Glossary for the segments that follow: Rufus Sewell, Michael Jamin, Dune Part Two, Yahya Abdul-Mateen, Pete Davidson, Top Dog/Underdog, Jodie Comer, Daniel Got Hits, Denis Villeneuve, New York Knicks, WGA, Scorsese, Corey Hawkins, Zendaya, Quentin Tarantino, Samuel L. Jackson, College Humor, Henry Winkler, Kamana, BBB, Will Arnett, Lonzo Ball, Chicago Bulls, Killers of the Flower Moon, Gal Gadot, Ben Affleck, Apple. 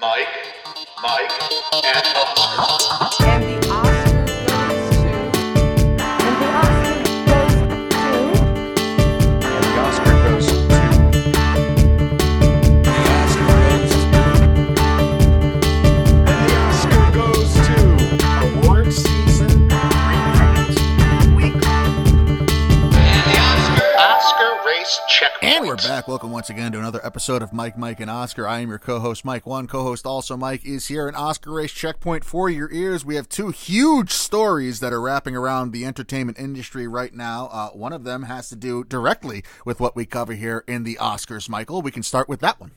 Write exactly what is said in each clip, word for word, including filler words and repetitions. Mike, Mike, and Oscar. And the Oscar goes to. And the Oscar goes to. And the Oscar goes to. And the Oscar goes to. And the Oscar goes to. Award season reruns weekly. And the Oscar Oscar race check. And we're back. Welcome once again to another episode of Mike, Mike, and Oscar. I am your co-host, Mike. One co-host, also Mike, is here. An Oscar race checkpoint for your ears. We have two huge stories that are wrapping around the entertainment industry right now. Uh, one of them has to do directly with what we cover here in the Oscars, Michael. We can start with that one.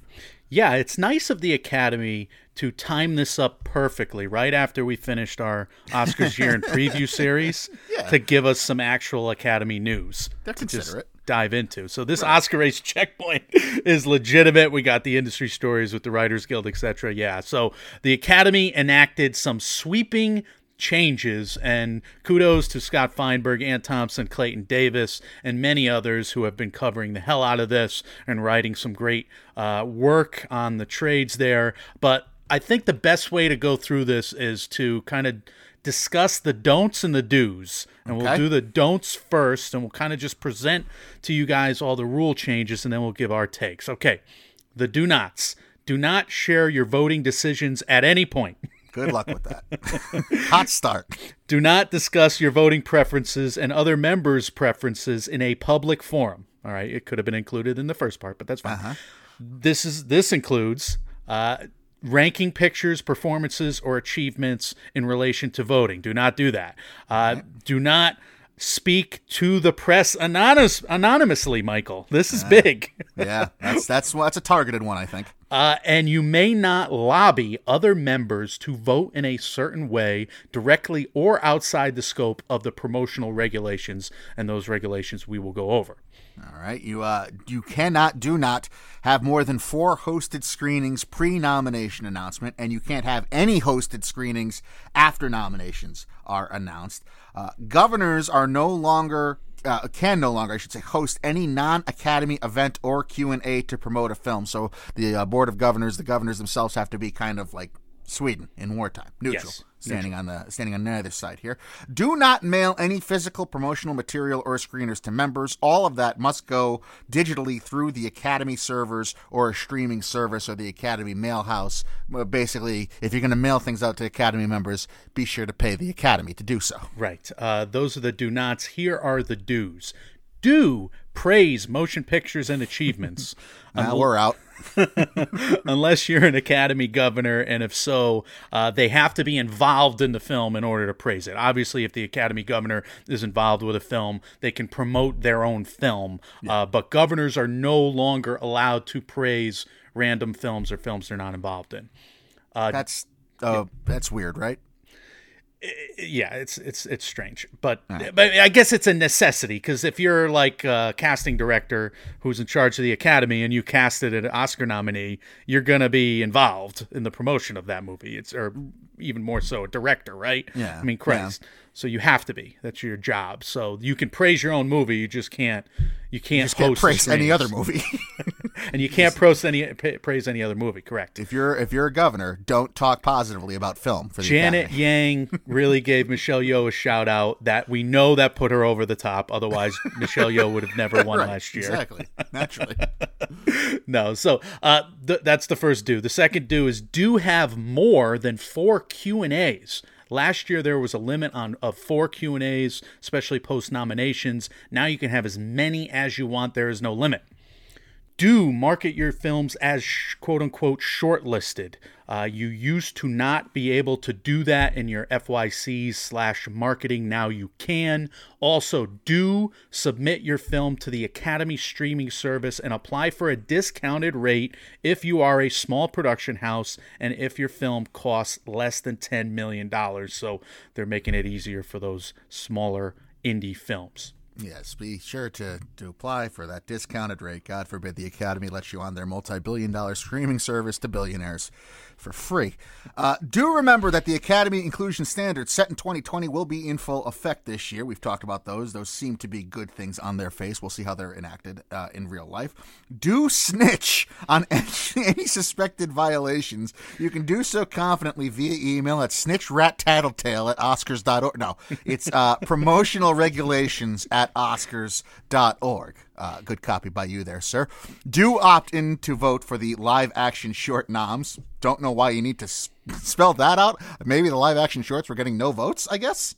Yeah, it's nice of the Academy to time this up perfectly right after we finished our Oscars year in preview series yeah. to give us some actual Academy news. They're considerate. Dive into. So this right. Oscar race checkpoint is legitimate. We got the industry stories with the Writers Guild, et cetera. Yeah. So the Academy enacted some sweeping changes, and kudos to Scott Feinberg, Ann Thompson, Clayton Davis, and many others who have been covering the hell out of this and writing some great uh, work on the trades there. But I think the best way to go through this is to kind of discuss the don'ts and the do's. And okay. we'll do the don'ts first, and we'll kind of just present to you guys all the rule changes, and then we'll give our takes. Okay, the do nots. Do not share your voting decisions at any point. Good luck with that. Hot start. Do not discuss your voting preferences and other members' preferences in a public forum. All right, it could have been included in the first part, but that's fine. Uh-huh. This is this includes... Uh, ranking pictures, performances, or achievements in relation to voting. Do not do that. Uh, okay. Do not speak to the press anonymous, anonymously, Michael. This is uh, big. yeah, that's, that's that's a targeted one, I think. Uh, and you may not lobby other members to vote in a certain way directly or outside the scope of the promotional regulations, and those regulations we will go over. All right. You uh, you cannot, do not have more than four hosted screenings pre-nomination announcement, and you can't have any hosted screenings after nominations are announced. Uh, governors are no longer... Uh, can no longer, I should say, host any non-Academy event or Q and A to promote a film. So the uh, Board of Governors, the governors themselves have to be kind of like Sweden in wartime, neutral, yes, standing neutral. on the standing on neither side here. Do not mail any physical promotional material or screeners to members. All of that must go digitally through the Academy servers or a streaming service or the Academy mail house. Basically, if you're going to mail things out to Academy members, be sure to pay the Academy to do so. Right. Uh, those are the do nots. Here are the do's. Do praise motion pictures and achievements. Now um, we're out. Unless you're an Academy governor, and if so, uh, they have to be involved in the film in order to praise it. Obviously, if the Academy governor is involved with a film, they can promote their own film. Yeah. Uh, but governors are no longer allowed to praise random films or films they're not involved in. Uh, that's uh, yeah. that's weird, right? Yeah, it's it's it's strange, but right. but I guess it's a necessity, because if you're like a casting director who's in charge of the Academy and you casted an Oscar nominee, you're gonna be involved in the promotion of that movie. It's or even more so a director, right? Yeah, I mean, Christ. Yeah. So you have to be. That's your job. So you can praise your own movie. You just can't. You can't, you just can't host praise any other movie. And you can't praise any praise any other movie. Correct. If you're if you're a governor, don't talk positively about film. For the Janet Academy. Yang really gave Michelle Yeoh a shout out. That we know that put her over the top. Otherwise, Michelle Yeoh would have never won right, last year. Exactly. Naturally. No. So uh, th- that's the first do. The second do is do have more than four Q and A's. Last year, there was a limit on of four Q and A's, especially post-nominations. Now you can have as many as you want. There is no limit. Do market your films as, quote-unquote, shortlisted. Uh, you used to not be able to do that in your F Y Cs slash marketing. Now you can. Also, do submit your film to the Academy streaming service and apply for a discounted rate if you are a small production house and if your film costs less than ten million dollars. So they're making it easier for those smaller indie films. Yes, be sure to, to apply for that discounted rate. God forbid the Academy lets you on their multi-billion dollar streaming service to billionaires for free. Uh, do remember that the Academy inclusion standards set in twenty twenty will be in full effect this year. We've talked about those. Those seem to be good things on their face. We'll see how they're enacted uh, in real life. Do snitch on any suspected violations. You can do so confidently via email at snitch rat tattletale at oscars dot org. No, it's uh, promotional regulations at At oscars dot org. Uh, good copy by you there, sir. Do opt in to vote for the live action short noms. Don't know why you need to s- spell that out. Maybe the live action shorts were getting no votes, I guess.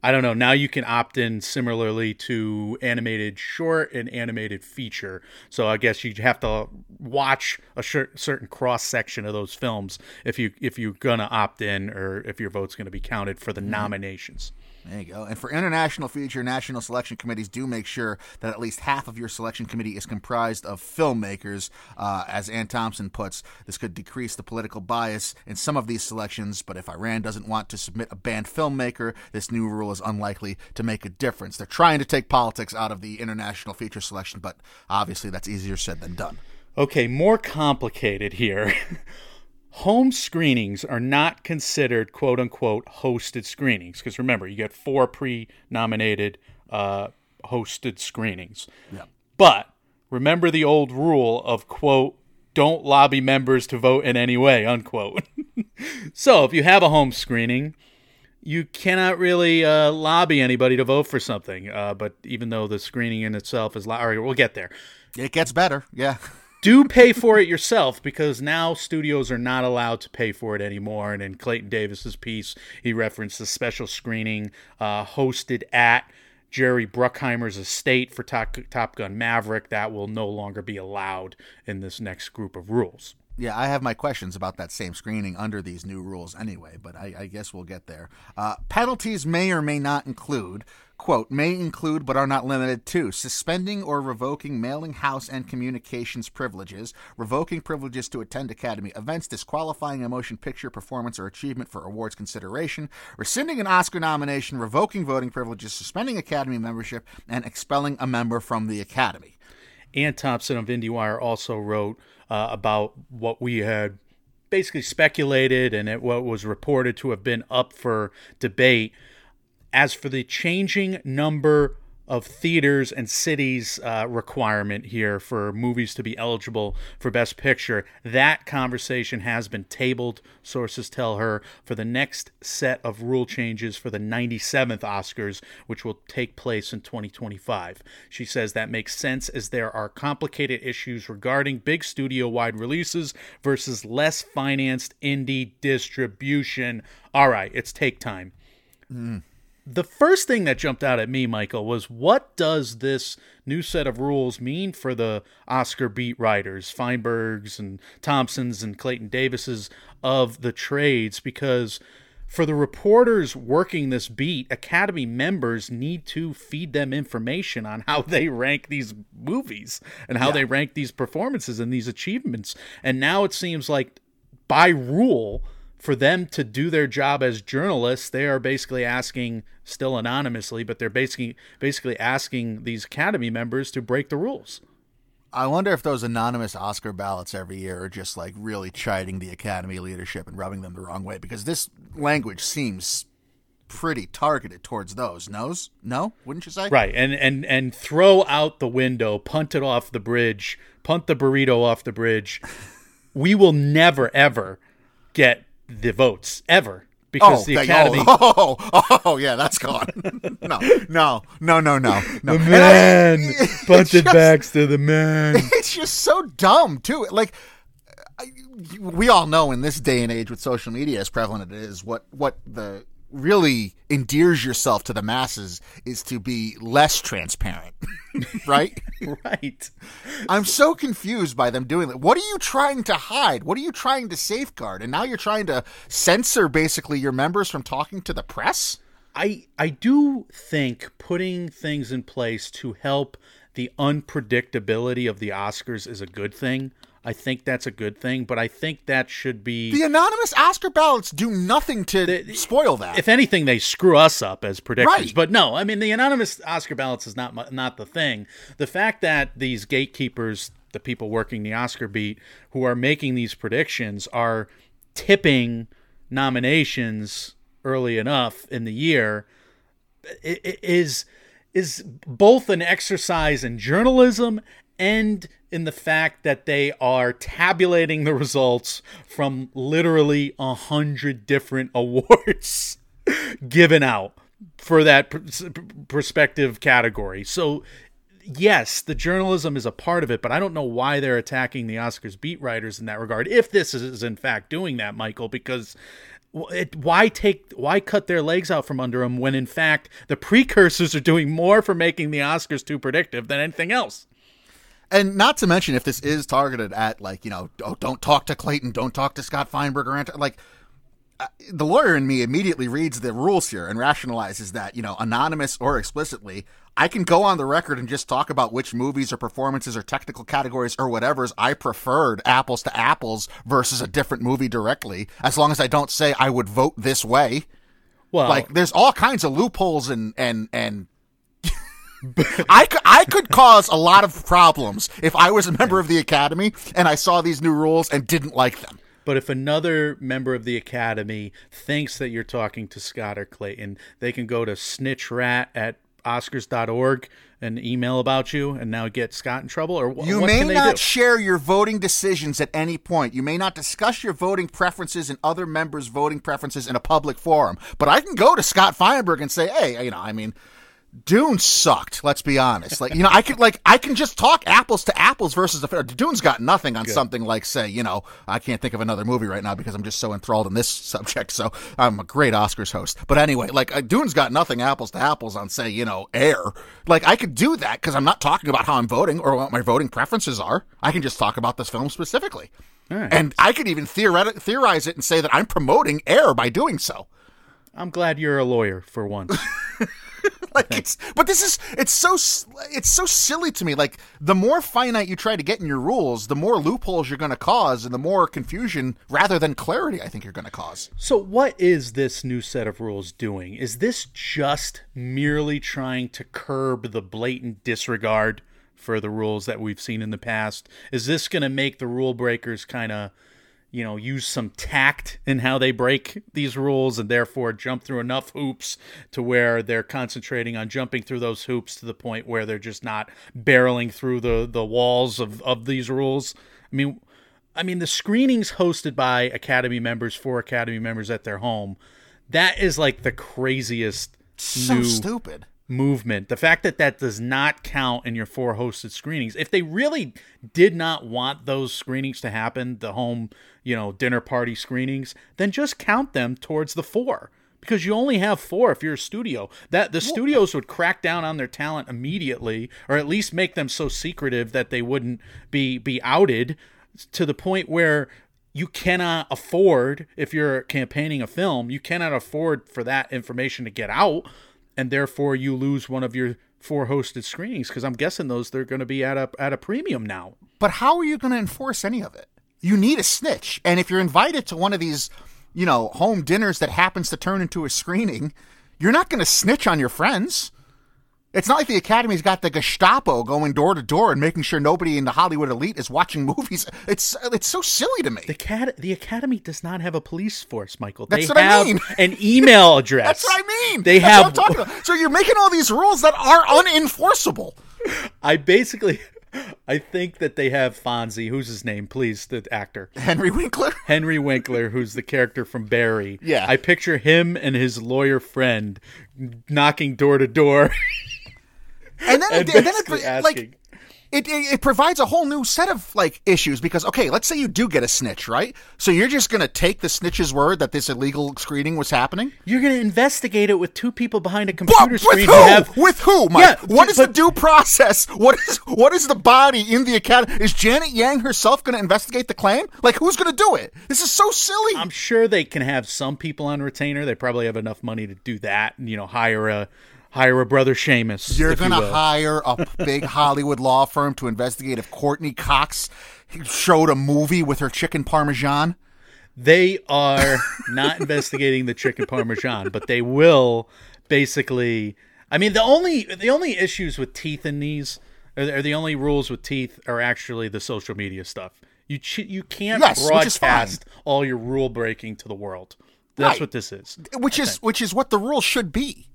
I don't know. Now you can opt in similarly to animated short and animated feature. So I guess you'd have to watch a certain cross section of those films if you if you're gonna opt in, or if your vote's gonna be counted for the mm-hmm. nominations. There you go. And for international feature, national selection committees do make sure that at least half of your selection committee is comprised of filmmakers. Uh, as Ann Thompson puts, this could decrease the political bias in some of these selections, but if Iran doesn't want to submit a banned filmmaker, this new rule is unlikely to make a difference. They're trying to take politics out of the international feature selection, but obviously that's easier said than done. Okay, more complicated here. Home screenings are not considered, quote-unquote, hosted screenings. Because remember, you get four pre-nominated uh, hosted screenings. Yeah. But remember the old rule of, quote, don't lobby members to vote in any way, unquote. So if you have a home screening, you cannot really uh, lobby anybody to vote for something. Uh, but even though the screening in itself is... Lo- All right, we'll get there. It gets better, yeah. Do pay for it yourself, because now studios are not allowed to pay for it anymore. And in Clayton Davis's piece, he referenced a special screening uh, hosted at Jerry Bruckheimer's estate for Top, Top Gun Maverick. That will no longer be allowed in this next group of rules. Yeah, I have my questions about that same screening under these new rules anyway, but I, I guess we'll get there. Uh, penalties may or may not include... Quote, may include but are not limited to suspending or revoking mailing, house, and communications privileges, revoking privileges to attend Academy events, disqualifying a motion picture, performance, or achievement for awards consideration, rescinding an Oscar nomination, revoking voting privileges, suspending Academy membership, and expelling a member from the Academy. Ann Thompson of IndieWire also wrote uh, about what we had basically speculated and it, what was reported to have been up for debate. As for the changing number of theaters and cities uh, requirement here for movies to be eligible for Best Picture, that conversation has been tabled, sources tell her, for the next set of rule changes for the ninety-seventh Oscars, which will take place in twenty twenty-five. She says that makes sense, as there are complicated issues regarding big studio-wide releases versus less financed indie distribution. All right, it's take time. Mm. The first thing that jumped out at me, Michael, was what does this new set of rules mean for the Oscar beat writers, Feinbergs and Thompsons and Clayton Davises of the trades? Because for the reporters working this beat, Academy members need to feed them information on how they rank these movies and how yeah. they rank these performances and these achievements. And now it seems like by rule, for them to do their job as journalists, they are basically asking, still anonymously, but they're basically basically asking these Academy members to break the rules. I wonder if those anonymous Oscar ballots every year are just like really chiding the Academy leadership and rubbing them the wrong way, because this language seems pretty targeted towards those. No's? No? Wouldn't you say? Right. And, and, and throw out the window, punt it off the bridge, punt the burrito off the bridge. We will never, ever get the votes ever, because oh, the Academy. Oh, oh, oh, oh, yeah, that's gone. No, no, no, no, no. no. The man I, it, punted just, backs to the man. It's just so dumb too. Like I, we all know in this day and age, with social media as prevalent as it is, what what the really endears yourself to the masses is to be less transparent, right? Right. I'm so confused by them doing that. What are you trying to hide? What are you trying to safeguard? And now you're trying to censor basically your members from talking to the press? I, I do think putting things in place to help the unpredictability of the Oscars is a good thing. I think that's a good thing, but I think that should be... The anonymous Oscar ballots do nothing to the, spoil that. If anything, they screw us up as predictors. Right. But no, I mean, the anonymous Oscar ballots is not not the thing. The fact that these gatekeepers, the people working the Oscar beat, who are making these predictions are tipping nominations early enough in the year is is both an exercise in journalism and... in the fact that they are tabulating the results from literally a hundred different awards given out for that perspective category. So yes, the journalism is a part of it, but I don't know why they're attacking the Oscars beat writers in that regard. If this is in fact doing that, Michael, because it, why take, why cut their legs out from under them when in fact the precursors are doing more for making the Oscars too predictive than anything else? And not to mention, if this is targeted at, like, you know, oh, don't talk to Clayton, don't talk to Scott Feinberg, or Ant- like, uh, the lawyer in me immediately reads the rules here and rationalizes that, you know, anonymous or explicitly, I can go on the record and just talk about which movies or performances or technical categories or whatever's I preferred apples to apples versus a different movie directly, as long as I don't say I would vote this way. Well, like, there's all kinds of loopholes and and and. I could, I could cause a lot of problems if I was a member of the Academy and I saw these new rules and didn't like them. But if another member of the Academy thinks that you're talking to Scott or Clayton, they can go to snitch rat at oscars dot org and email about you and now get Scott in trouble? Or wh- You what may can they not do? Share your voting decisions at any point. You may not discuss your voting preferences and other members' voting preferences in a public forum. But I can go to Scott Feinberg and say, hey, you know, I mean... Dune sucked, let's be honest. Like, you know, I could like I can just talk apples to apples versus the Dune's got nothing on Good. Something like, say, you know, I can't think of another movie right now because I'm just so enthralled in this subject. So I'm a great Oscars host. But anyway, like Dune's got nothing apples to apples on, say, you know, Air. Like, I could do that because I'm not talking about how I'm voting or what my voting preferences are. I can just talk about this film specifically. All right. And I could even theori- theorize it and say that I'm promoting Air by doing so. I'm glad you're a lawyer for once. Like it's, but this is, it's so, it's so silly to me. Like, the more finite you try to get in your rules, the more loopholes you're going to cause and the more confusion rather than clarity I think you're going to cause. So what is this new set of rules doing? Is this just merely trying to curb the blatant disregard for the rules that we've seen in the past? Is this going to make the rule breakers kind of, you know, use some tact in how they break these rules and therefore jump through enough hoops to where they're concentrating on jumping through those hoops to the point where they're just not barreling through the, the walls of, of these rules? I mean, I mean, the screenings hosted by Academy members for Academy members at their home, that is like the craziest so new stupid movement. The fact that that does not count in your four hosted screenings. If they really did not want those screenings to happen, the home, you know, dinner party screenings, then just count them towards the four, because you only have four if you're a studio. That the studios would crack down on their talent immediately, or at least make them so secretive that they wouldn't be be outed to the point where you cannot afford, if you're campaigning a film, you cannot afford for that information to get out. And therefore, you lose one of your four hosted screenings, because I'm guessing those they're going to be at a at a premium now. But how are you going to enforce any of it? You need a snitch, and if you're invited to one of these, you know, home dinners that happens to turn into a screening, you're not going to snitch on your friends. It's not like the Academy's got the Gestapo going door to door and making sure nobody in the Hollywood elite is watching movies. It's it's so silly to me. The Acad- the Academy does not have a police force, Michael. That's they what have I mean. An email address. That's what I mean. They That's have. What I'm talking about. So you're making all these rules that are unenforceable. I basically, I think that they have Fonzie. Who's his name, please? The actor. Henry Winkler. Henry Winkler, who's the character from Barry. Yeah. I picture him and his lawyer friend knocking door to door. And then, and it, and then it, like, it, it it provides a whole new set of, like, issues because, okay, let's say you do get a snitch, right? So you're just going to take the snitch's word that this illegal screening was happening? You're going to investigate it with two people behind a computer but, screen. With who? Have... With who, Mike? Yeah, what d- is but... the due process? What is what is the body in the Academy? Is Janet Yang herself going to investigate the claim? Like, who's going to do it? This is so silly. I'm sure they can have some people on retainer. They probably have enough money to do that and, you know, hire a... Hire a brother Seamus. You're going to you hire a big Hollywood law firm to investigate if Courtney Cox showed a movie with her chicken parmesan. They are not investigating the chicken parmesan, but they will basically. I mean, the only the only issues with teeth in these, or the only rules with teeth, are actually the social media stuff. You you can't yes, broadcast all your rule breaking to the world. That's right. What this is. Which I is think. which is what the rule should be.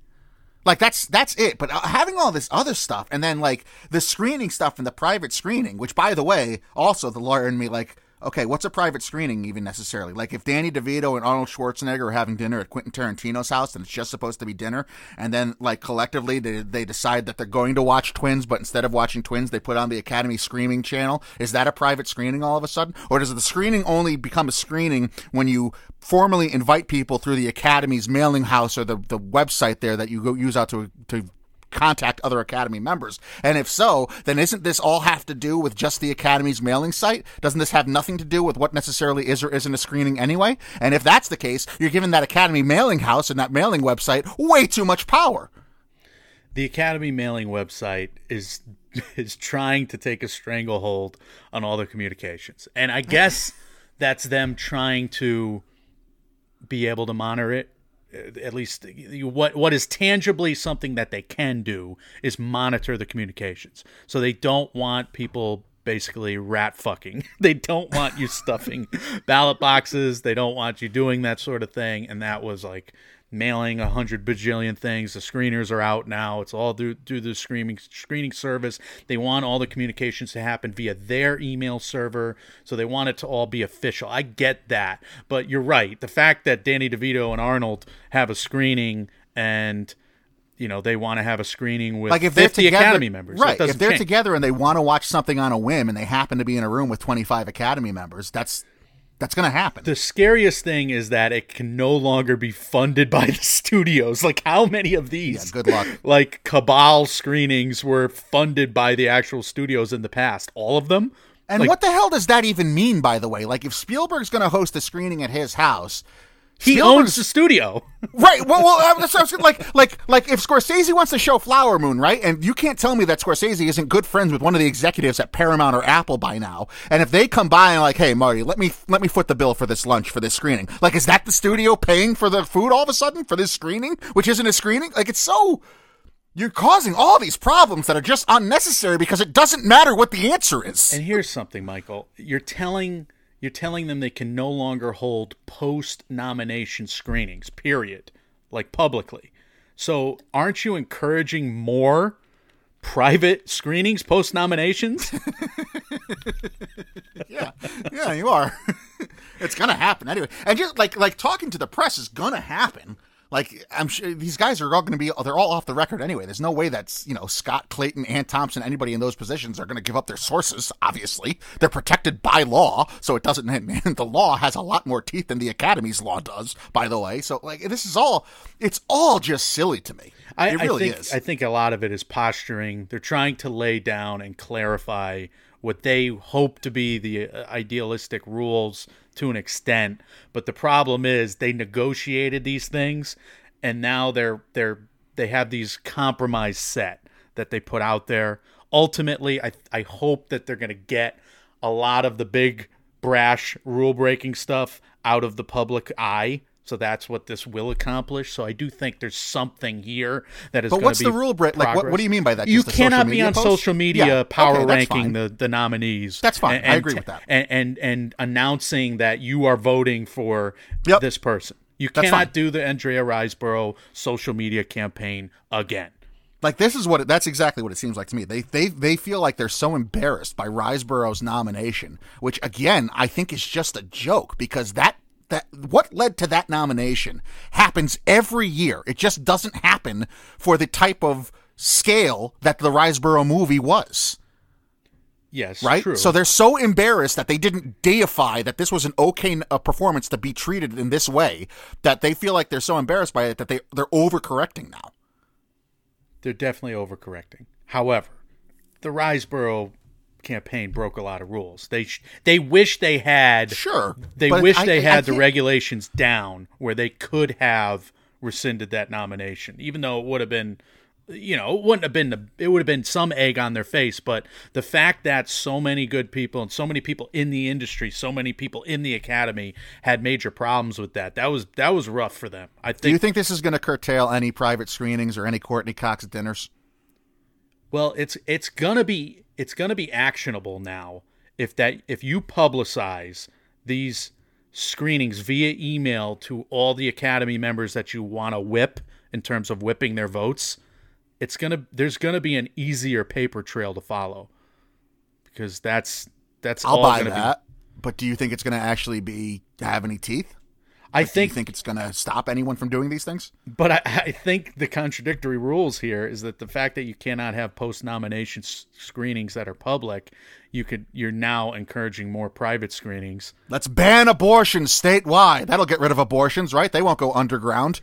Like that's that's it. But having all this other stuff, and then like the screening stuff and the private screening, which by the way, also the lawyer and me like. Okay, what's a private screening even necessarily? Like if Danny DeVito and Arnold Schwarzenegger are having dinner at Quentin Tarantino's house, and it's just supposed to be dinner, and then like collectively they they decide that they're going to watch Twins, but instead of watching Twins, they put on the Academy Screaming channel. Is that a private screening all of a sudden? Or does the screening only become a screening when you formally invite people through the Academy's mailing house or the, the website there that you go use out to to contact other Academy members? And if so, then isn't this all have to do with just the Academy's mailing site? Doesn't this have nothing to do with what necessarily is or isn't a screening anyway? And if that's the case, you're giving that Academy mailing house and that mailing website way too much power. The Academy mailing website is is trying to take a stranglehold on all their communications. And I guess that's them trying to be able to monitor it. At least what what is tangibly something that they can do is monitor the communications. So they don't want people basically rat fucking. They don't want you stuffing ballot boxes. They don't want you doing that sort of thing. And that was like mailing a hundred bajillion things. The screeners are out now. It's all through, through the screening, screening service. They want all the communications to happen via their email server. So they want it to all be official. I get that. But you're right. The fact that Danny DeVito and Arnold have a screening and... You know, they want to have a screening with like if they're fifty together, Academy members. Right. If they're change. together and they want to watch something on a whim and they happen to be in a room with twenty-five Academy members, that's that's going to happen. The scariest thing is that it can no longer be funded by the studios. Like how many of these yeah, good luck. like cabal screenings were funded by the actual studios in the past? All of them? And like, what the hell does that even mean, by the way? Like if Spielberg's going to host a screening at his house... He Spielberg's, owns the studio, right? Well, well, that's what I was gonna, like, like, like, if Scorsese wants to show Flower Moon, right? And you can't tell me that Scorsese isn't good friends with one of the executives at Paramount or Apple by now. And if they come by and like, hey, Marty, let me let me foot the bill for this lunch for this screening. Like, is that the studio paying for the food all of a sudden for this screening, which isn't a screening? Like, it's so you're causing all these problems that are just unnecessary because it doesn't matter what the answer is. And here's something, Michael, you're telling. You're telling them they can no longer hold post-nomination screenings, period, like publicly. So aren't you encouraging more private screenings, post-nominations? yeah, yeah, you are. It's going to happen anyway. And just like like talking to the press is going to happen. Like, I'm sure these guys are all going to be, they're all off the record anyway. There's no way that's, you know, Scott, Clayton, Ann Thompson, anybody in those positions are going to give up their sources, obviously. They're protected by law, so it doesn't, the law has a lot more teeth than the Academy's law does, by the way. So, like, this is all, it's all just silly to me. I, it really I think, is. I think a lot of it is posturing. They're trying to lay down and clarify what they hope to be the idealistic rules to an extent, but the problem is they negotiated these things, and now they're they're they have these compromise set that they put out there. Ultimately, I I hope that they're going to get a lot of the big brash rule breaking stuff out of the public eye. So that's what this will accomplish. So I do think there's something here that is going to be But what's the rule, Brett? Like, what, what do you mean by that? You cannot be on social media yeah. power okay, ranking the, the nominees. That's fine. And, and, I agree with that. And, and and announcing that you are voting for yep. this person. You that's cannot fine. do the Andrea Riseborough social media campaign again. Like, this is what it, that's exactly what it seems like to me. They they they feel like they're so embarrassed by Riseborough's nomination, which, again, I think is just a joke because that That what led to that nomination happens every year. It just doesn't happen for the type of scale that the Riseborough movie was. Yes, right. True. So they're so embarrassed that they didn't deify that this was an okay uh, performance to be treated in this way that they feel like they're so embarrassed by it that they they're overcorrecting now. They're definitely overcorrecting. However, the Riseborough campaign broke a lot of rules. They sh- they wish they had sure. They wish I, they had I, I the regulations down where they could have rescinded that nomination, even though it would have been you know, it wouldn't have been the, it would have been some egg on their face, but the fact that so many good people and so many people in the industry, so many people in the academy had major problems with that. That was, that was rough for them. I think. Do you think this is going to curtail any private screenings or any Courtney Cox dinners? Well, it's, it's going to be, it's going to be actionable now. If that, if you publicize these screenings via email to all the academy members that you want to whip in terms of whipping their votes, it's going to, there's going to be an easier paper trail to follow, because that's, that's I'll all buy that. Be. But do you think it's going to actually be, have any teeth? I like, think, do you think it's going to stop anyone from doing these things? But I, I think the contradictory rules here is that the fact that you cannot have post-nomination s- screenings that are public, you could, you're now encouraging more private screenings. Let's ban abortions statewide. That'll get rid of abortions, right? They won't go underground.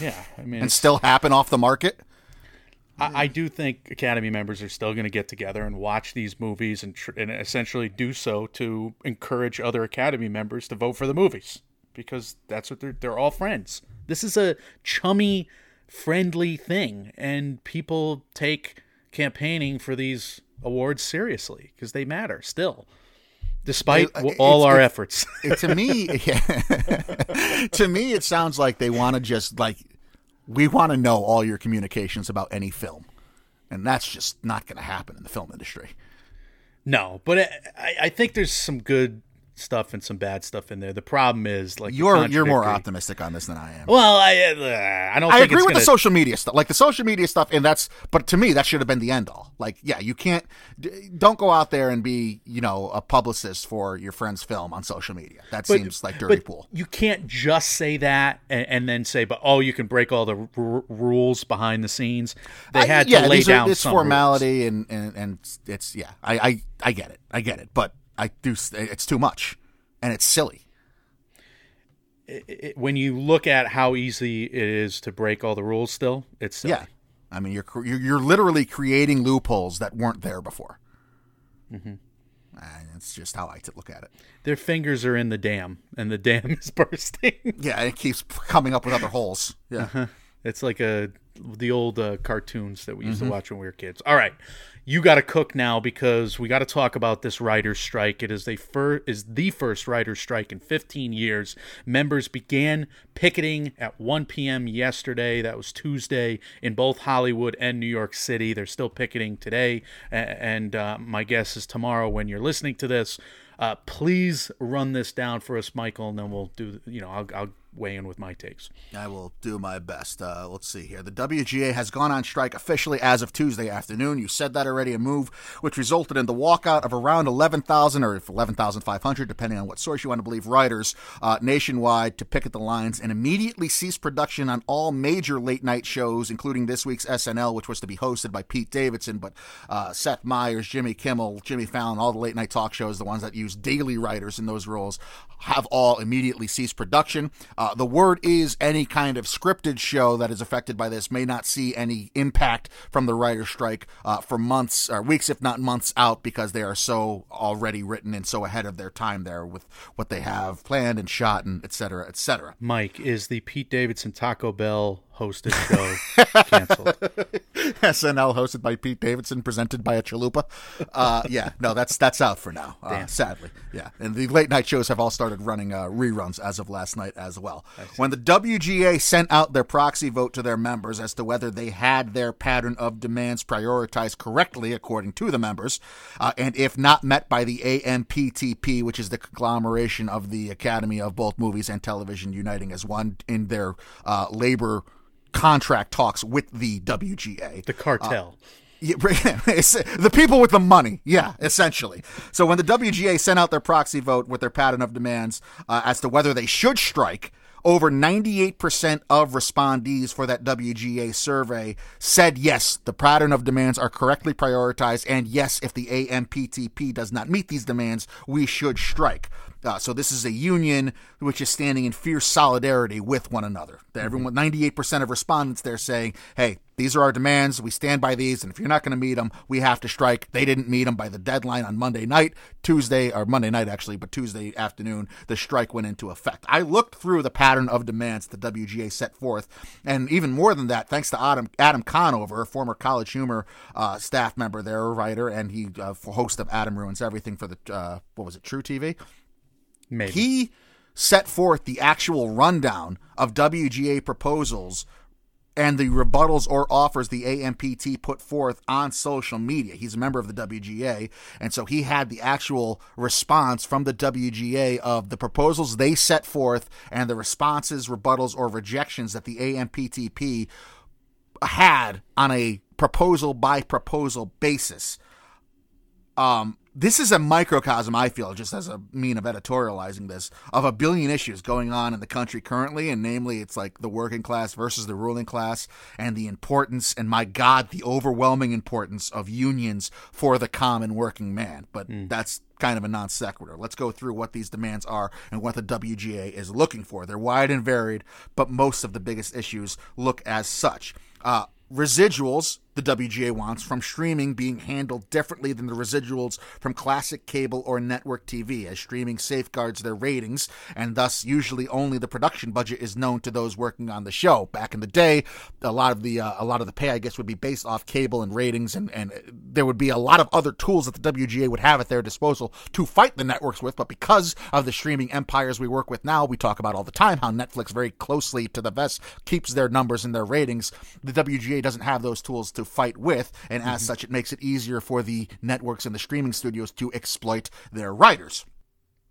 Yeah, I mean, and still happen off the market. I, I do think Academy members are still going to get together and watch these movies and, tr- and essentially do so to encourage other Academy members to vote for the movies. Because that's what they're, they're all friends. This is a chummy, friendly thing. And people take campaigning for these awards seriously because they matter still, despite it, all our it, efforts. It, to me, yeah. To me, it sounds like they want to just like, we want to know all your communications about any film. And that's just not going to happen in the film industry. No, but it, I, I think there's some good stuff and some bad stuff in there. The problem is, like, you're you're more optimistic on this than I am. Well, I uh, I don't. I think agree it's with gonna... the social media stuff, like the social media stuff, and that's. But to me, that should have been the end all. Like, yeah, you can't. D- don't go out there and be, you know, a publicist for your friend's film on social media. That but, seems like dirty but pool. You can't just say that and, and then say, but oh, you can break all the r- rules behind the scenes. They had I, yeah, to lay down are, it's some formality, and, and and it's yeah. I, I I get it. I get it. But. I do. It's too much, and it's silly. It, it, when you look at how easy it is to break all the rules, still, it's silly. Yeah. I mean, you're you're literally creating loopholes that weren't there before. Mm-hmm. And it's just how I look at it. Their fingers are in the dam, and the dam is bursting. Yeah, and it keeps coming up with other holes. Yeah, uh-huh. It's like a the old uh, cartoons that we used mm-hmm. to watch when we were kids. All right. You got to cook now because we got to talk about this writer's strike. It is the, fir- is the first writer's strike in fifteen years. Members began picketing at one p.m. yesterday. That was Tuesday in both Hollywood and New York City. They're still picketing today. And uh, my guess is tomorrow when you're listening to this. Uh, please run this down for us, Michael, and then we'll do, you know, I'll, I'll weigh in with my takes. I will do my best. Uh, let's see here. The W G A has gone on strike officially as of Tuesday afternoon. You said that already, a move which resulted in the walkout of around eleven thousand or eleven thousand five hundred, depending on what source you want to believe, writers uh, nationwide to picket the lines and immediately cease production on all major late-night shows, including this week's S N L, which was to be hosted by Pete Davidson, but uh, Seth Meyers, Jimmy Kimmel, Jimmy Fallon, all the late-night talk shows, the ones that use daily writers in those roles, have all immediately ceased production. Uh, the word is any kind of scripted show that is affected by this may not see any impact from the writer's strike uh, for months or weeks, if not months out, because they are so already written and so ahead of their time there with what they have planned and shot and et cetera, et cetera. Mike, is the Pete Davidson Taco Bell hosted show canceled? S N L hosted by Pete Davidson, presented by a chalupa. Uh, yeah, no, that's that's out for now, uh, sadly. Yeah, and the late night shows have all started running uh, reruns as of last night as well. When the W G A sent out their proxy vote to their members as to whether they had their pattern of demands prioritized correctly, according to the members, uh, and if not met by the A M P T P, which is the conglomeration of the Academy of both movies and television uniting as one in their uh, labor contract talks with the W G A. The cartel. Uh, yeah, the people with the money. Yeah, essentially. So when the W G A sent out their proxy vote with their pattern of demands uh, as to whether they should strike, over ninety-eight percent of respondees for that W G A survey said, yes, the pattern of demands are correctly prioritized. And yes, if the A M P T P does not meet these demands, we should strike. Uh, so this is a union which is standing in fierce solidarity with one another. Everyone, ninety-eight percent of respondents there saying, hey, these are our demands. We stand by these. And if you're not going to meet them, we have to strike. They didn't meet them by the deadline on Monday night, Tuesday, or Monday night, actually, but Tuesday afternoon, the strike went into effect. I looked through the pattern of demands the W G A set forth. And even more than that, thanks to Adam, Adam Conover, a former College Humor uh, staff member there, a writer, and he uh, host of Adam Ruins Everything for the, uh, what was it, True T V? Maybe. He set forth the actual rundown of W G A proposals and the rebuttals or offers the A M P T put forth on social media. He's a member of the W G A, and so he had the actual response from the W G A of the proposals they set forth and the responses, rebuttals, or rejections that the A M P T P had on a proposal-by-proposal basis. Um... This is a microcosm, I feel, just as a mean of editorializing this, of a billion issues going on in the country currently, and namely it's like the working class versus the ruling class and the importance, and my God, the overwhelming importance of unions for the common working man. But mm. that's kind of a non sequitur. Let's go through what these demands are and what the W G A is looking for. They're wide and varied, but most of the biggest issues look as such. Uh, Residuals, the W G A wants, from streaming being handled differently than the residuals from classic cable or network T V, as streaming safeguards their ratings, and thus usually only the production budget is known to those working on the show. Back in the day, a lot of the uh, a lot of the pay, I guess, would be based off cable and ratings, and, and there would be a lot of other tools that the W G A would have at their disposal to fight the networks with, but because of the streaming empires we work with now, we talk about all the time how Netflix very closely to the vest keeps their numbers and their ratings. The W G A doesn't have those tools to fight with, and as mm-hmm. such, it makes it easier for the networks and the streaming studios to exploit their writers.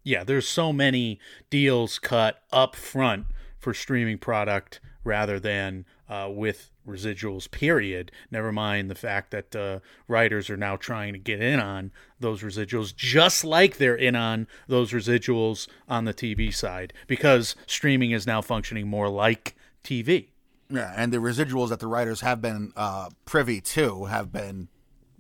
Yeah, there's so many deals cut up front for streaming product rather than uh, with residuals, period. Never mind the fact that uh, writers are now trying to get in on those residuals, just like they're in on those residuals on the T V side, because streaming is now functioning more like T V. Yeah, and the residuals that the writers have been uh, privy to have been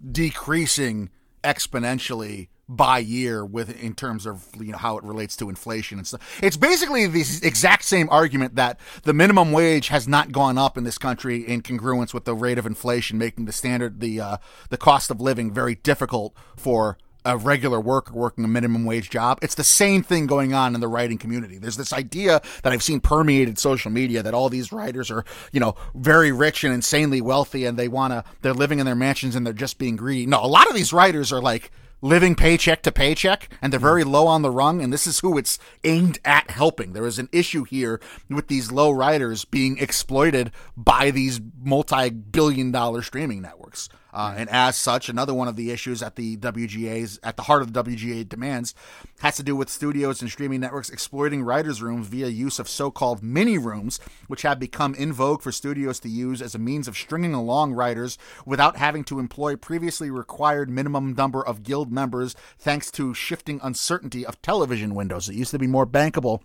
decreasing exponentially by year, with in terms of, you know, how it relates to inflation and stuff. It's basically the exact same argument that the minimum wage has not gone up in this country in congruence with the rate of inflation, making the standard the uh, the cost of living very difficult for a regular worker working a minimum wage job. It's the same thing going on in the writing community. There's this idea that I've seen permeated social media that all these writers are, you know, very rich and insanely wealthy, and they want to, they're living in their mansions and they're just being greedy. No, a lot of these writers are like living paycheck to paycheck, and they're very low on the rung, and this is who it's aimed at helping. There is an issue here with these low writers being exploited by these multi-billion dollar streaming networks. Uh, and as such, another one of the issues at the W G A's, at the heart of the W G A demands, has to do with studios and streaming networks exploiting writers' rooms via use of so-called mini rooms, which have become in vogue for studios to use as a means of stringing along writers without having to employ previously required minimum number of guild members, thanks to shifting uncertainty of television windows. It used to be more bankable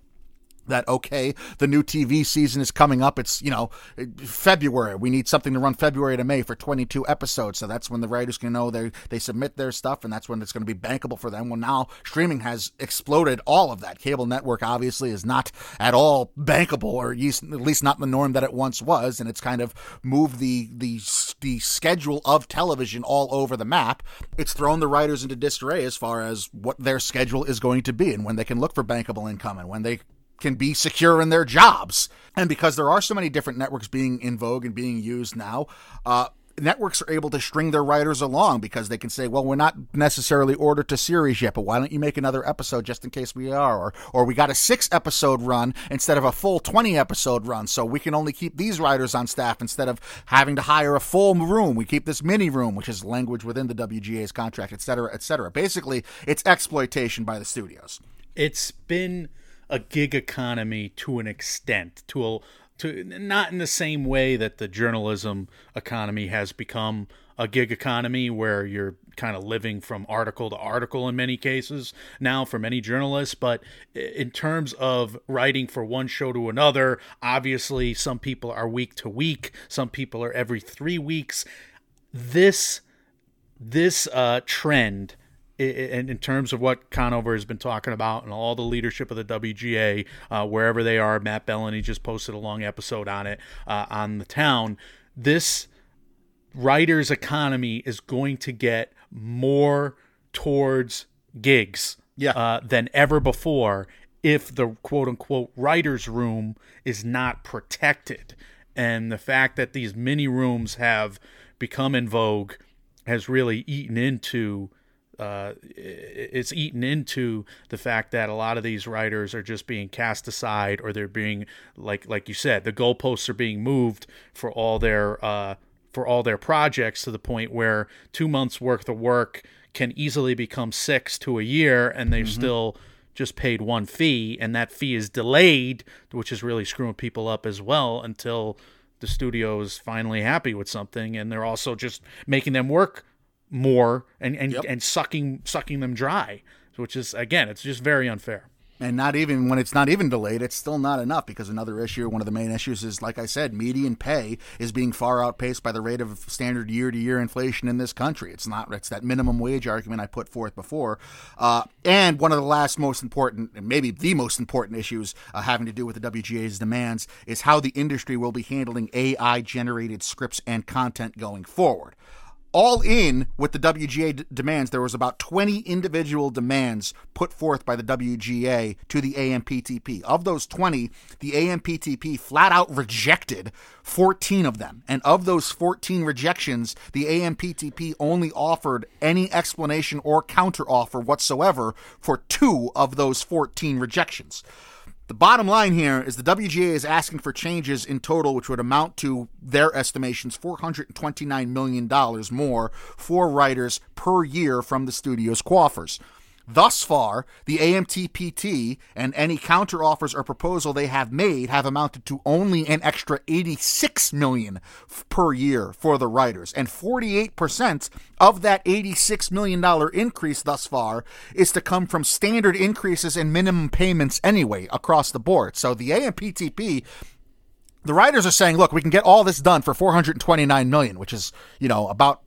that, okay, the new T V season is coming up. It's, you know, February. We need something to run February to May for twenty-two episodes. So that's when the writers can know they they submit their stuff, and that's when it's going to be bankable for them. Well, now streaming has exploded all of that. Cable network obviously is not at all bankable, or at least not the norm that it once was, and it's kind of moved the the the schedule of television all over the map. It's thrown the writers into disarray as far as what their schedule is going to be and when they can look for bankable income and when they can be secure in their jobs. And because there are so many different networks being in vogue and being used now, uh, networks are able to string their writers along because they can say, well, we're not necessarily ordered to series yet, but why don't you make another episode just in case we are? Or, or we got a six episode run instead of a full twenty episode run, so we can only keep these writers on staff instead of having to hire a full room. We keep this mini room, which is language within the W G A's contract, et cetera, et cetera. Basically, it's exploitation by the studios. It's been a gig economy to an extent, to a, to not in the same way that the journalism economy has become a gig economy, where you're kind of living from article to article in many cases now for many journalists. But in terms of writing for one show to another, obviously some people are week to week, some people are every three weeks. This this uh, trend in, in terms of what Conover has been talking about and all the leadership of the W G A, uh, wherever they are. Matt Bellany just posted a long episode on it, uh, on the town. This writer's economy is going to get more towards gigs yeah. uh, than ever before if the quote-unquote writer's room is not protected. And the fact that these mini rooms have become in vogue has really eaten into uh, it's eaten into the fact that a lot of these writers are just being cast aside, or they're being, like like you said, the goalposts are being moved for all their uh, for all their projects, to the point where two months worth of work can easily become six to a year, and they've mm-hmm. still just paid one fee, and that fee is delayed, which is really screwing people up as well, until the studio is finally happy with something. And they're also just making them work more and, and, yep. and sucking, sucking them dry, which is, again, it's just very unfair. And not even when it's not even delayed, it's still not enough, because another issue, one of the main issues is, like I said, median pay is being far outpaced by the rate of standard year to year inflation in this country. It's not, it's that minimum wage argument I put forth before. Uh, and one of the last most important, and maybe the most important issues uh, having to do with the W G A's demands is how the industry will be handling A I generated scripts and content going forward. All in with the W G A d- demands, there was about twenty individual demands put forth by the W G A to the A M P T P. Of those twenty, the A M P T P flat out rejected fourteen of them. And of those fourteen rejections, the A M P T P only offered any explanation or counteroffer whatsoever for two of those fourteen rejections. The bottom line here is the W G A is asking for changes in total, which would amount to, their estimations, four hundred twenty-nine million dollars more for writers per year from the studio's coffers. Thus far, the A M P T P and any counteroffers or proposal they have made have amounted to only an extra eighty-six million dollars per year for the writers. And forty-eight percent of that eighty-six million dollars increase thus far is to come from standard increases in minimum payments anyway across the board. So the A M P T P, the writers are saying, look, we can get all this done for four hundred twenty-nine million dollars, which is, you know, about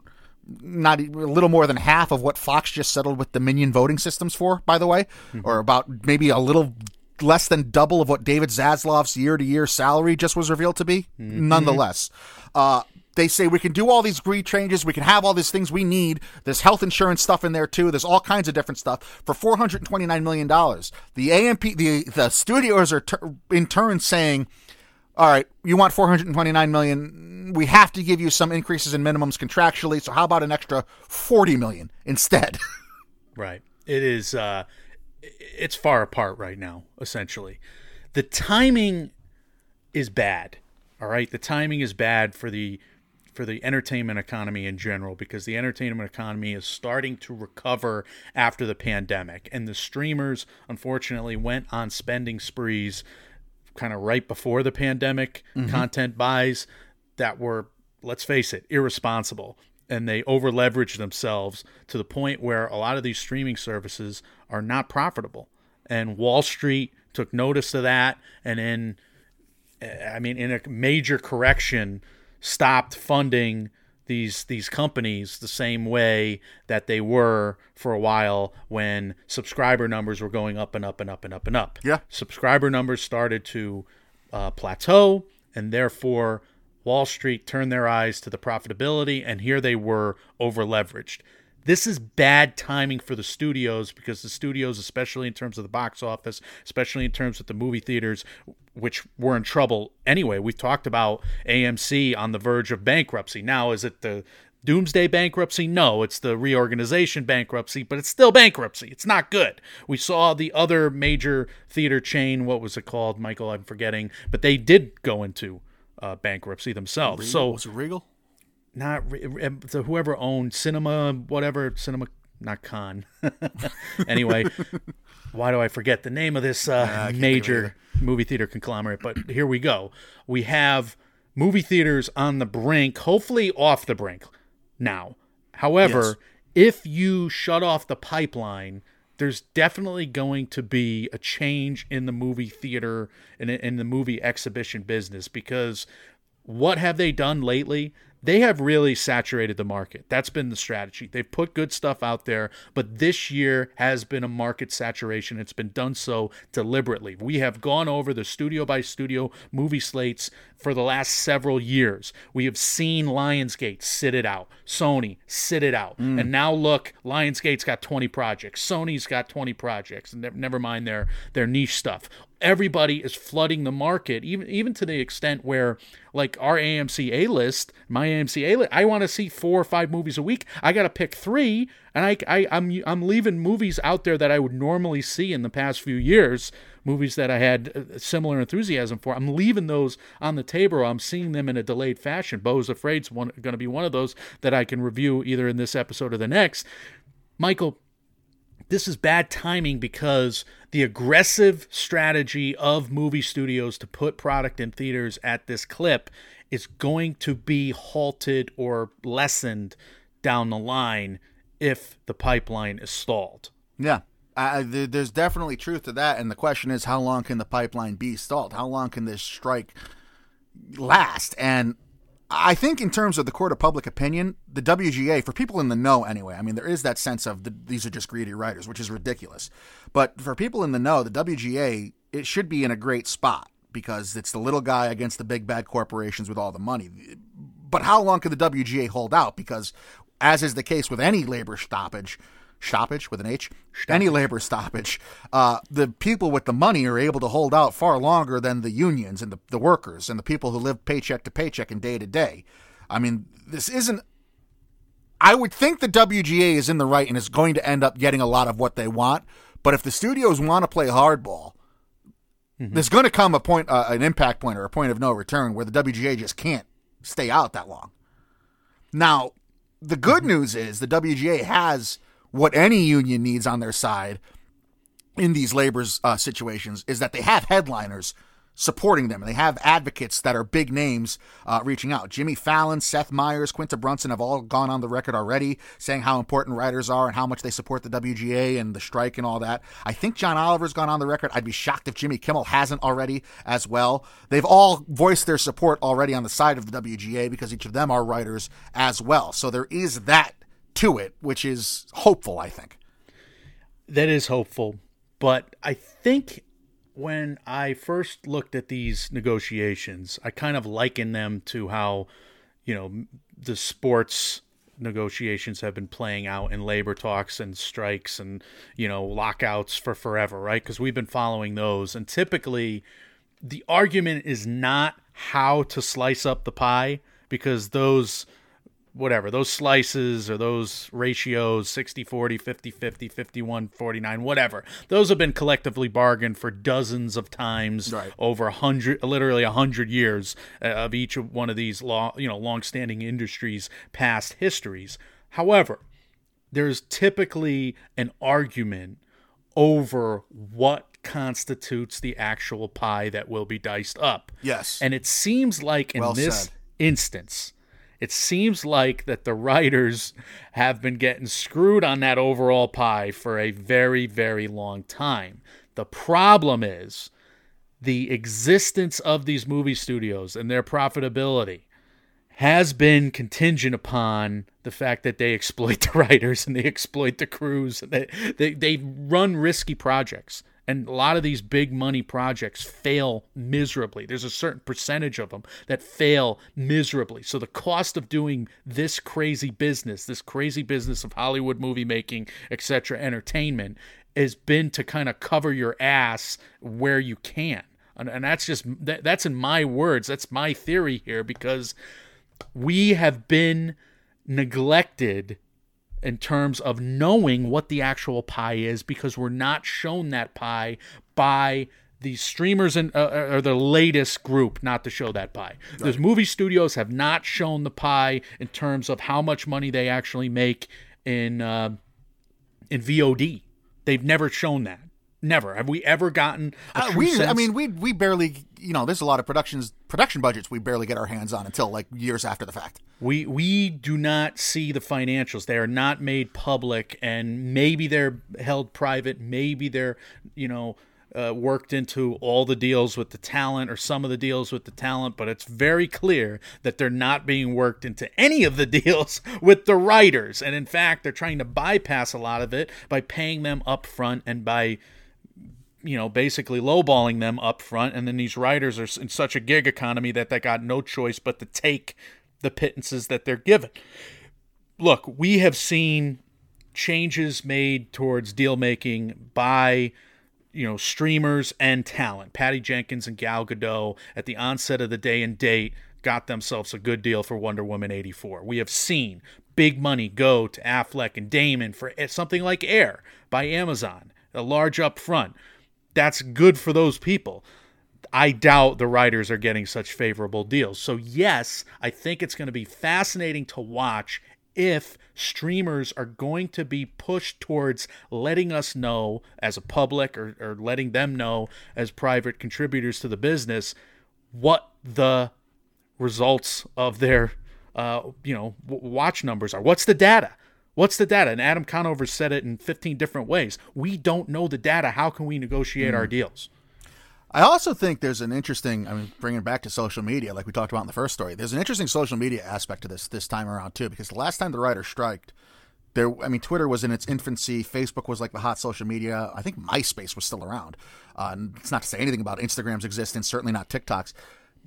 not a little more than half of what Fox just settled with Dominion voting systems for, by the way, mm-hmm. or about maybe a little less than double of what David Zaslav's year-to-year salary just was revealed to be. Mm-hmm. Nonetheless, uh, they say we can do all these greed changes. We can have all these things we need. There's health insurance stuff in there too. There's all kinds of different stuff for four hundred twenty-nine million dollars. The A M P, the, the studios are ter- in turn saying, all right, you want four hundred twenty-nine million dollars. We have to give you some increases in minimums contractually. So how about an extra forty million dollars instead? Right. It is. Uh, it's far apart right now, essentially. The timing is bad. All right. The timing is bad for the for the entertainment economy in general, because the entertainment economy is starting to recover after the pandemic. And the streamers, unfortunately, went on spending sprees kind of right before the pandemic, mm-hmm. content buys that were, let's face it, irresponsible. And they over-leveraged themselves to the point where a lot of these streaming services are not profitable. And Wall Street took notice of that. And in, I mean, in a major correction, stopped funding these these companies the same way that they were for a while when subscriber numbers were going up and up and up and up and up. Yeah. Subscriber numbers started to uh, plateau, and therefore Wall Street turned their eyes to the profitability, and here they were over-leveraged. This is bad timing for the studios, because the studios, especially in terms of the box office, especially in terms of the movie theaters, which were in trouble anyway. We've talked about A M C on the verge of bankruptcy. Now, is it the doomsday bankruptcy? No, it's the reorganization bankruptcy, but it's still bankruptcy. It's not good. We saw the other major theater chain, what was it called, Michael? I'm forgetting, but they did go into uh, bankruptcy themselves. Regal. So was it Regal? Not so whoever owned cinema, whatever cinema, not con. Anyway, why do I forget the name of this uh, major movie theater conglomerate? But here we go. We have movie theaters on the brink, hopefully off the brink now. However, yes. if you shut off the pipeline, there's definitely going to be a change in the movie theater and in, in the movie exhibition business, because what have they done lately? They have really saturated the market. That's been the strategy. They've put good stuff out there, but this year has been a market saturation. It's been done so deliberately. We have gone over the studio by studio movie slates for the last several years. We have seen Lionsgate sit it out. Sony sit it out. Mm. And now look, Lionsgate's got twenty projects. Sony's got twenty projects. And never mind their, their niche stuff. Everybody is flooding the market, even even to the extent where, like, our A M C A-list, my A M C A-list, I want to see four or five movies a week. I got to pick three, and I, I, I'm, I'm leaving movies out there that I would normally see in the past few years, movies that I had similar enthusiasm for. I'm leaving those on the table. I'm seeing them in a delayed fashion. Beau's Afraid's going to be one of those that I can review either in this episode or the next. Michael, this is bad timing because the aggressive strategy of movie studios to put product in theaters at this clip is going to be halted or lessened down the line if the pipeline is stalled. Yeah, I, there's definitely truth to that. And the question is, how long can the pipeline be stalled? How long can this strike last? And I think in terms of the court of public opinion, the W G A, for people in the know anyway, I mean, there is that sense of the, these are just greedy writers, which is ridiculous. But for people in the know, the W G A, it should be in a great spot because it's the little guy against the big bad corporations with all the money. But how long can the W G A hold out? Because as is the case with any labor stoppage, stoppage with an H, stoppage. any labor stoppage, uh, the people with the money are able to hold out far longer than the unions and the, the workers and the people who live paycheck to paycheck and day to day. I mean, this isn't, I would think the W G A is in the right and is going to end up getting a lot of what they want. But if the studios want to play hardball, mm-hmm. there's going to come a point, uh, an impact point or a point of no return where the W G A just can't stay out that long. Now, the good mm-hmm. news is the W G A has what any union needs on their side in these labor's uh, situations is that they have headliners supporting them. And they have advocates that are big names uh, reaching out. Jimmy Fallon, Seth Meyers, Quinta Brunson have all gone on the record already saying how important writers are and how much they support the W G A and the strike and all that. I think John Oliver's gone on the record. I'd be shocked if Jimmy Kimmel hasn't already as well. They've all voiced their support already on the side of the W G A because each of them are writers as well. So there is that to it, which is hopeful, I think. That is hopeful. But I think when I first looked at these negotiations, I kind of likened them to how, you know, the sports negotiations have been playing out in labor talks and strikes and, you know, lockouts for forever, right? Because we've been following those. And typically the argument is not how to slice up the pie, because those whatever, those slices or those ratios, sixty forty, fifty fifty, fifty-one forty-nine, whatever, those have been collectively bargained for dozens of times, right, over a hundred, literally a hundred years of each one of these long, you know, long-standing industries' past histories. However, there's typically an argument over what constitutes the actual pie that will be diced up. Yes. And it seems like in well this said. instance... It seems like that the writers have been getting screwed on that overall pie for a very, very long time. The problem is the existence of these movie studios and their profitability has been contingent upon the fact that they exploit the writers and they exploit the crews. And they, they, they run risky projects. And a lot of these big money projects fail miserably. There's a certain percentage of them that fail miserably. So the cost of doing this crazy business, this crazy business of Hollywood movie making, et cetera, entertainment, has been to kind of cover your ass where you can. And, and that's just, that, that's in my words, that's my theory here, because we have been neglected in terms of knowing what the actual pie is, because we're not shown that pie by the streamers and uh, or the latest group not to show that pie. Right. Those movie studios have not shown the pie in terms of how much money they actually make in uh, in V O D. They've never shown that. Never have we ever gotten a uh, true we, sense? I mean, we we barely, you know, there's a lot of productions production budgets we barely get our hands on until like years after the fact. We we do not see the financials. They are not made public, and maybe they're held private. Maybe they're, you know, uh, worked into all the deals with the talent or some of the deals with the talent, but it's very clear that they're not being worked into any of the deals with the writers. And in fact, they're trying to bypass a lot of it by paying them up front and by, you know, basically lowballing them up front. And then these writers are in such a gig economy that they got no choice but to take the pittances that they're given. Look, we have seen changes made towards deal making by, you know, streamers and talent. Patty Jenkins and Gal Gadot at the onset of the day and date got themselves a good deal for Wonder Woman eighty-four. We have seen big money go to Affleck and Damon for something like Air by Amazon, a large upfront. That's good for those people. I doubt the writers are getting such favorable deals. So yes, I think it's going to be fascinating to watch if streamers are going to be pushed towards letting us know as a public, or, or letting them know as private contributors to the business, what the results of their, uh, you know, w- watch numbers are. What's the data? What's the data? And Adam Conover said it in fifteen different ways. We don't know the data. How can we negotiate mm. our deals? I also think there's an interesting, I mean, bringing it back to social media, like we talked about in the first story, there's an interesting social media aspect to this this time around, too, because the last time the writers striked, there, I mean, Twitter was in its infancy. Facebook was like the hot social media. I think MySpace was still around. Uh, and it's not to say anything about Instagram's existence, certainly not TikTok's.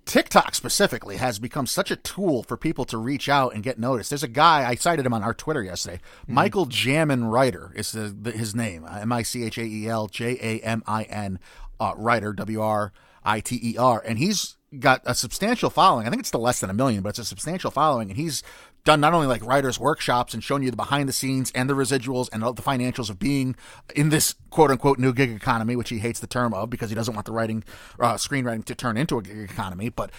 TikTok specifically has become such a tool for people to reach out and get noticed. There's a guy, I cited him on our Twitter yesterday, mm-hmm. Michael Jamin Writer is the, the, his name, M I C H A E L J A M I N, uh, Writer, W R I T E R, and he's got a substantial following. I think it's still less than a million, but it's a substantial following, and he's done not only like writers' workshops and shown you the behind the scenes and the residuals and the financials of being in this quote unquote new gig economy, which he hates the term of because he doesn't want the writing, uh, screenwriting to turn into a gig economy. But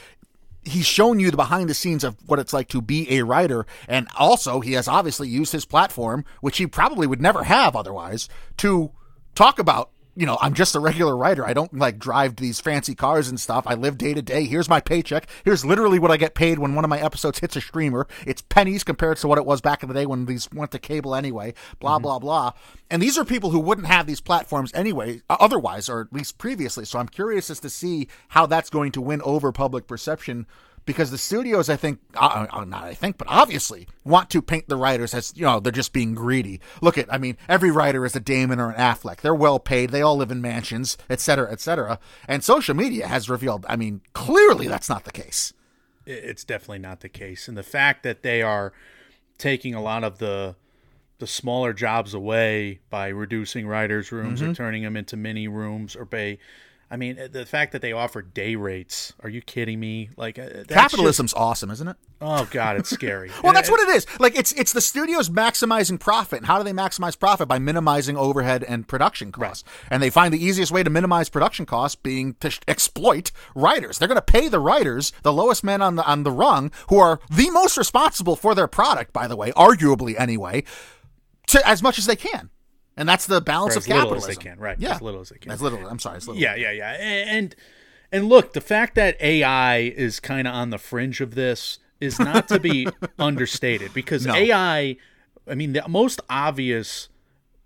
he's shown you the behind the scenes of what it's like to be a writer. And also he has obviously used his platform, which he probably would never have otherwise, to talk about, you know, I'm just a regular writer. I don't like drive these fancy cars and stuff. I live day to day. Here's my paycheck. Here's literally what I get paid when one of my episodes hits a streamer. It's pennies compared to what it was back in the day when these went to cable anyway, blah, mm-hmm. blah, blah. And these are people who wouldn't have these platforms anyway, otherwise, or at least previously. So I'm curious as to see how that's going to win over public perception, because the studios, I think, uh, not I think, but obviously want to paint the writers as, you know, they're just being greedy. Look at, I mean, every writer is a Damon or an Affleck. They're well paid. They all live in mansions, et cetera, et cetera. And social media has revealed, I mean, clearly that's not the case. It's definitely not the case. And the fact that they are taking a lot of the the smaller jobs away by reducing writers' rooms mm-hmm. or turning them into mini rooms or by... I mean, the fact that they offer day rates. Are you kidding me? Like that's capitalism's just... awesome, isn't it? Oh God, it's scary. Well, that's what it is. Like it's it's the studios maximizing profit. And how do they maximize profit? By minimizing overhead and production costs. Right. And they find the easiest way to minimize production costs being to sh- exploit writers. They're going to pay the writers, the lowest men on the on the rung, who are the most responsible for their product, by the way, arguably anyway, to as much as they can. And that's the balance of capitalism. As little as they can, right? Yeah. As little as they can. As little. I'm sorry. As little. Yeah, yeah, yeah. And and look, the fact that A I is kind of on the fringe of this is not to be understated, because no. A I. I mean, the most obvious,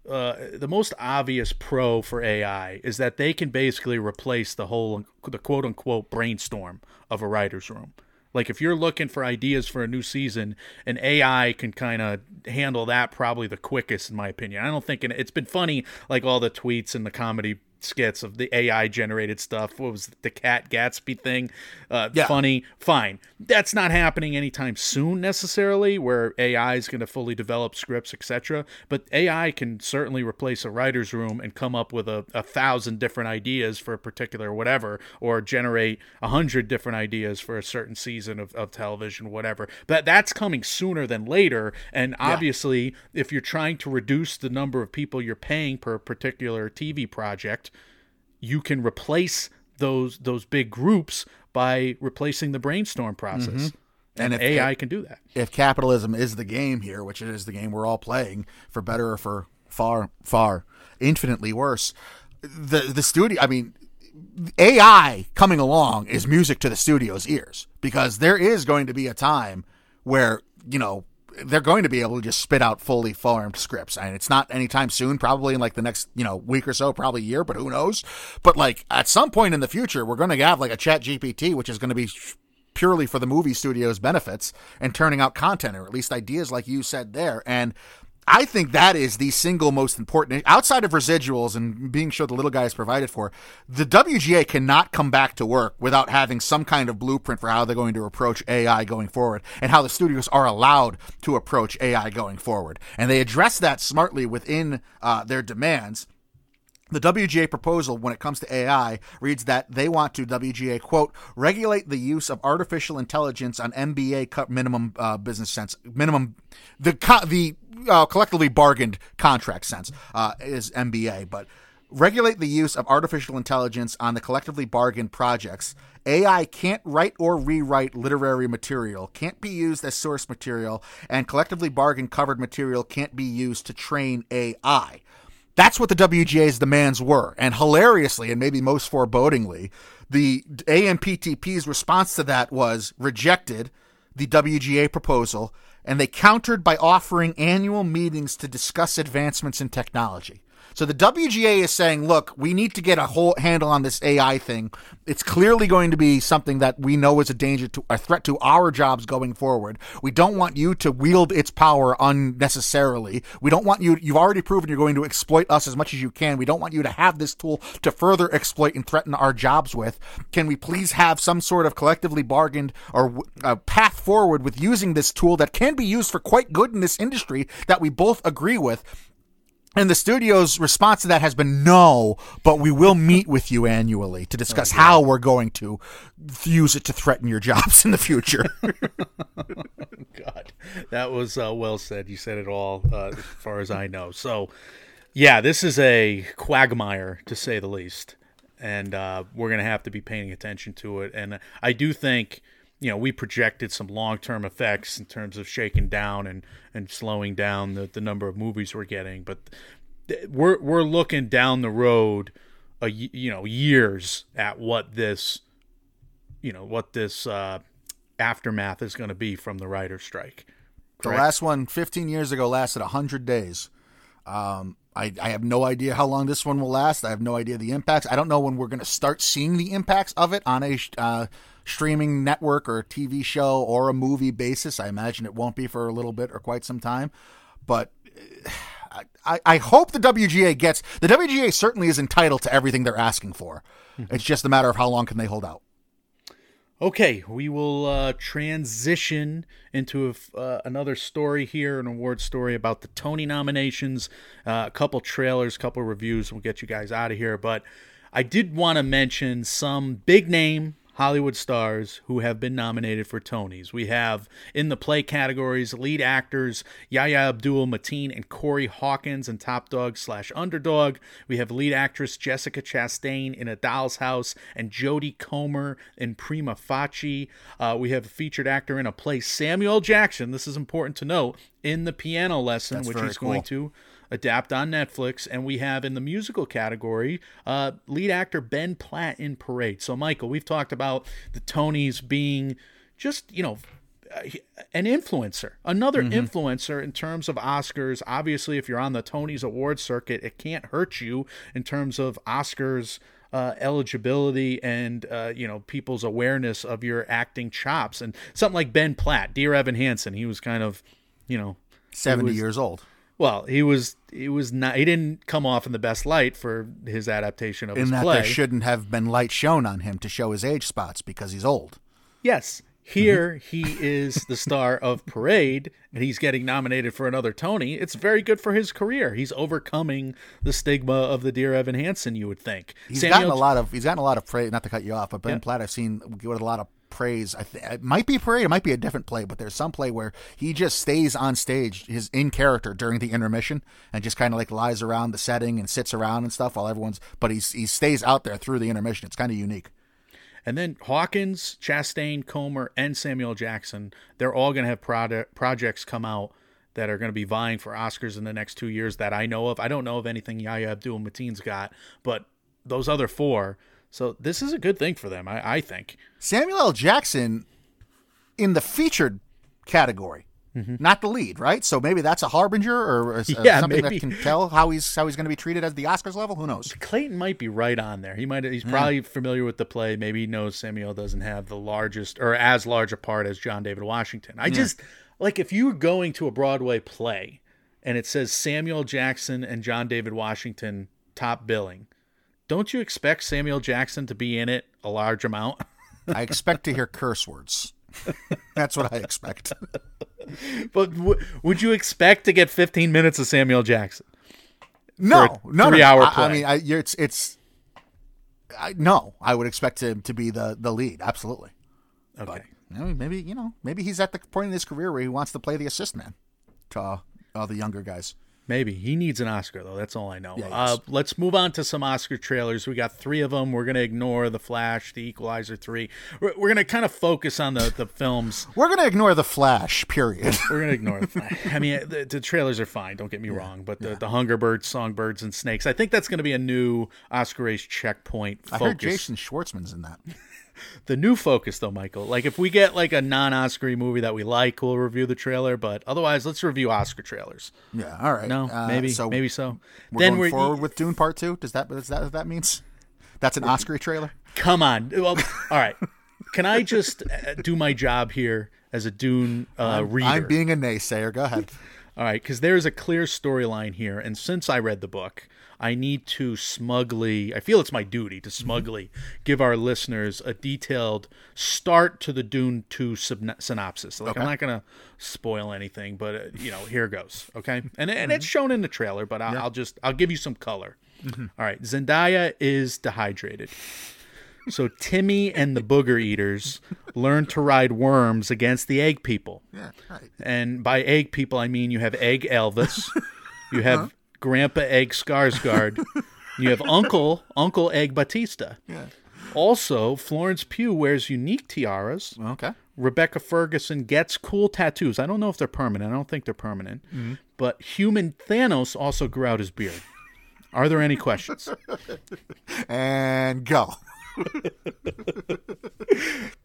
uh, the most obvious pro for A I is that they can basically replace the whole, the quote unquote brainstorm of a writer's room. Like if you're looking for ideas for a new season, an A I can kind of handle that probably the quickest, in my opinion. I don't think and it's been funny, like all the tweets and the comedy skits of the A I generated stuff. What was it, the Cat Gatsby thing? Uh, yeah. Funny, fine. That's not happening anytime soon necessarily, where A I is going to fully develop scripts, et cetera. But A I can certainly replace a writer's room and come up with a, a thousand different ideas for a particular whatever, or generate a hundred different ideas for a certain season of, of television, whatever. But that's coming sooner than later. And obviously, yeah. if you're trying to reduce the number of people you're paying per particular T V project, you can replace those those big groups by replacing the brainstorm process. Mm-hmm. And, and if, A I can do that. If capitalism is the game here, which it is the game we're all playing, for better or for far, far, infinitely worse, the the studio, I mean... A I coming along is music to the studio's ears, because there is going to be a time where, you know, they're going to be able to just spit out fully formed scripts. And it's not anytime soon, probably in like the next, you know, week or so, probably year, but who knows? But like at some point in the future, we're going to have like a Chat G P T, which is going to be purely for the movie studio's benefits and turning out content, or at least ideas like you said there. And I think that is the single most important, outside of residuals and being sure the little guy is provided for. The W G A cannot come back to work without having some kind of blueprint for how they're going to approach A I going forward and how the studios are allowed to approach A I going forward. And they address that smartly within uh, their demands. The W G A proposal when it comes to A I reads that they want to, W G A, quote, regulate the use of artificial intelligence on M B A cut minimum uh, business sense, minimum, the, co- the uh, collectively bargained contract sense uh, is M B A, but regulate the use of artificial intelligence on the collectively bargained projects. A I can't write or rewrite literary material, can't be used as source material, and collectively bargained covered material can't be used to train A I. That's what the W G A's demands were. And hilariously, and maybe most forebodingly, the A M P T P's response to that was rejected the W G A proposal, and they countered by offering annual meetings to discuss advancements in technology. So the W G A is saying, look, we need to get a whole handle on this A I thing. It's clearly going to be something that we know is a danger to, a threat to our jobs going forward. We don't want you to wield its power unnecessarily. We don't want you, you've already proven you're going to exploit us as much as you can. We don't want you to have this tool to further exploit and threaten our jobs with. Can we please have some sort of collectively bargained or uh, path forward with using this tool that can be used for quite good in this industry that we both agree with? And the studio's response to that has been, no, but we will meet with you annually to discuss oh, yeah. how we're going to use it to threaten your jobs in the future. God, that was uh, well said. You said it all, uh, as far as I know. So, yeah, this is a quagmire, to say the least. And uh, we're going to have to be paying attention to it. And I do think, you know, we projected some long-term effects in terms of shaking down and, and slowing down the, the number of movies we're getting, but th- we're we're looking down the road, a, you know, years at what this, you know, what this uh, aftermath is going to be from the writer's strike. Correct? The last one, fifteen years ago, lasted one hundred days. Um, I, I have no idea how long this one will last. I have no idea the impacts. I don't know when we're going to start seeing the impacts of it on a Uh, streaming network or a T V show or a movie basis. I imagine it won't be for a little bit or quite some time, but I, I hope the W G A gets, the W G A certainly is entitled to everything they're asking for. Mm-hmm. It's just a matter of how long can they hold out. Okay. We will uh, transition into a, uh, another story here, an award story about the Tony nominations, uh, a couple trailers, couple reviews. We'll get you guys out of here, but I did want to mention some big name Hollywood stars who have been nominated for Tonys. We have, in the play categories, lead actors Yahya Abdul-Mateen and Corey Hawkins in Top Dog slash Underdog. We have lead actress Jessica Chastain in A Doll's House and Jodie Comer in Prima Facie. Uh, we have a featured actor in a play, Samuel L. Jackson, this is important to note, in The Piano Lesson, That's which he's cool. going to adapt on Netflix. And we have in the musical category, uh, lead actor Ben Platt in Parade. So, Michael, we've talked about the Tonys being just, you know, an influencer, another mm-hmm. influencer in terms of Oscars. Obviously, if you're on the Tonys award circuit, it can't hurt you in terms of Oscars uh, eligibility and, uh, you know, people's awareness of your acting chops. And something like Ben Platt, Dear Evan Hansen, he was kind of, you know, seventy was, years old. Well, he was he was not he didn't come off in the best light for his adaptation of in his that play. There shouldn't have been light shown on him to show his age spots because he's old. Yes. Here he is the star of Parade, and he's getting nominated for another Tony. It's very good for his career. He's overcoming the stigma of the Dear Evan Hansen, you would think. He's Samuel gotten a lot of he's gotten a lot of praise, not to cut you off, but Ben yeah. Platt I've seen with a lot of praise. I th- it might be Parade, it might be a different play, but there's some play where he just stays on stage, his in character during the intermission, and just kind of like lies around the setting and sits around and stuff while everyone's, but he's, he stays out there through the intermission. It's kind of unique. And then Hawkins, Chastain, Comer, and Samuel Jackson, they're all going to have product, projects come out that are going to be vying for Oscars in the next two years that I know of. I don't know of anything Yahya Abdul-Mateen's got, but those other four. So this is a good thing for them, I, I think. Samuel L. Jackson in the featured category mm-hmm. not the lead, right? So maybe that's a harbinger or a, yeah, something maybe. that can tell how he's how he's going to be treated at the Oscars level. Who knows? Clayton might be right on there. He might. He's probably mm. familiar with the play. Maybe he knows Samuel doesn't have the largest or as large a part as John David Washington. I mm. just like if you were going to a Broadway play and it says Samuel Jackson and John David Washington top billing, don't you expect Samuel Jackson to be in it a large amount? I expect to hear curse words. That's what I expect. But w- would you expect to get fifteen minutes of Samuel Jackson? No, no, three no. hour play. I, I mean, I, you're, it's it's. I, no, I would expect him to be the, the lead. Absolutely. Okay. But, I mean, maybe you know, maybe he's at the point in his career where he wants to play the assist man to uh, all the younger guys. Maybe. He needs an Oscar, though. That's all I know. Yeah, uh, let's move on to some Oscar trailers. We got three of them. We're going to ignore The Flash, The Equalizer three. We're, we're going to kind of focus on the, the films. We're going to ignore The Flash, period. We're going to ignore The Flash. I mean, the, the trailers are fine. Don't get me yeah. wrong. But the, yeah. the Hunger Birds, Songbirds, and Snakes, I think that's going to be a new Oscar race checkpoint focus. I heard Jason Schwartzman's in that. The new focus, though, Michael, like if we get like a non-Oscar movie that we like, we'll review the trailer. But otherwise, let's review Oscar trailers. Yeah. All right. No, uh, maybe. So maybe so. We're then going we're forward with Dune Part Two. Does that is that what that means? That's an Oscar trailer. Come on. Well, all right. Can I just do my job here as a Dune uh, I'm, reader? I'm being a naysayer. Go ahead. All right, because there is a clear storyline here, and since I read the book, I need to smugly, I feel it's my duty to smugly mm-hmm. give our listeners a detailed start to the Dune two synopsis. Like, okay. I'm not going to spoil anything, but, uh, you know, here goes, okay? And, and mm-hmm. it's shown in the trailer, but I'll, yeah. I'll just, I'll give you some color. Mm-hmm. All right, Zendaya is dehydrated. So Timmy and the Booger Eaters learn to ride worms against the Egg People. Yeah, right. And by Egg People, I mean you have Egg Elvis, you have huh? Grandpa Egg Skarsgård, you have Uncle Uncle Egg Bautista. Yeah. Also, Florence Pugh wears unique tiaras. Okay. Rebecca Ferguson gets cool tattoos. I don't know if they're permanent. I don't think they're permanent. Mm-hmm. But human Thanos also grew out his beard. Are there any questions? And go.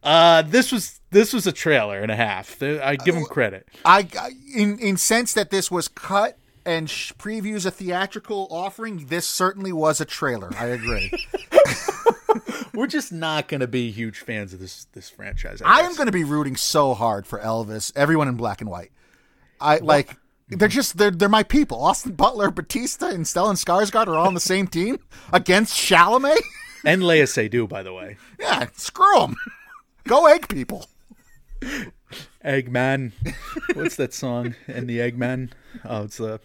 uh this was this was a trailer and a half. I give him credit. I, I in in sense that this was cut and sh- previews a theatrical offering. This certainly was a trailer. I agree. We're just not going to be huge fans of this this franchise. I, I am going to be rooting so hard for Elvis. Everyone in black and white. I what? like. They're just they're they're my people. Austin Butler, Batista, and Stellan Skarsgård are all on the same team against Chalamet. And Lea Seydoux, by the way. Yeah, screw them. Go Egg People. Eggman. What's that song? And the Eggman? Oh, it's the...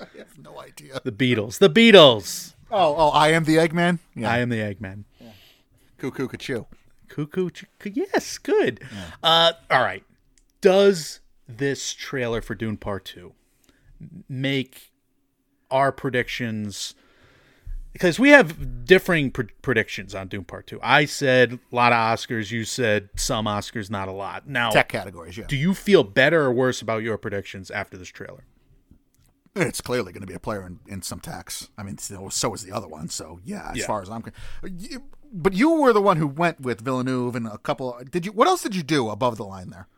I have no idea. The Beatles. The Beatles! Oh, oh, I am the Eggman? Yeah. I am the Eggman. Yeah. Cuckoo, cuckoo. Cuckoo, yes, good. Yeah. Uh, all right. Does this trailer for Dune Part two make our predictions... Because we have differing pr- predictions on Dune Part two. I said a lot of Oscars. You said some Oscars, not a lot. Now, tech categories, yeah. Do you feel better or worse about your predictions after this trailer? It's clearly going to be a player in, in some tax. I mean, so, so is the other one. So, yeah, as yeah. far as I'm concerned. But you were the one who went with Villeneuve and a couple. Did you? What else did you do above the line there?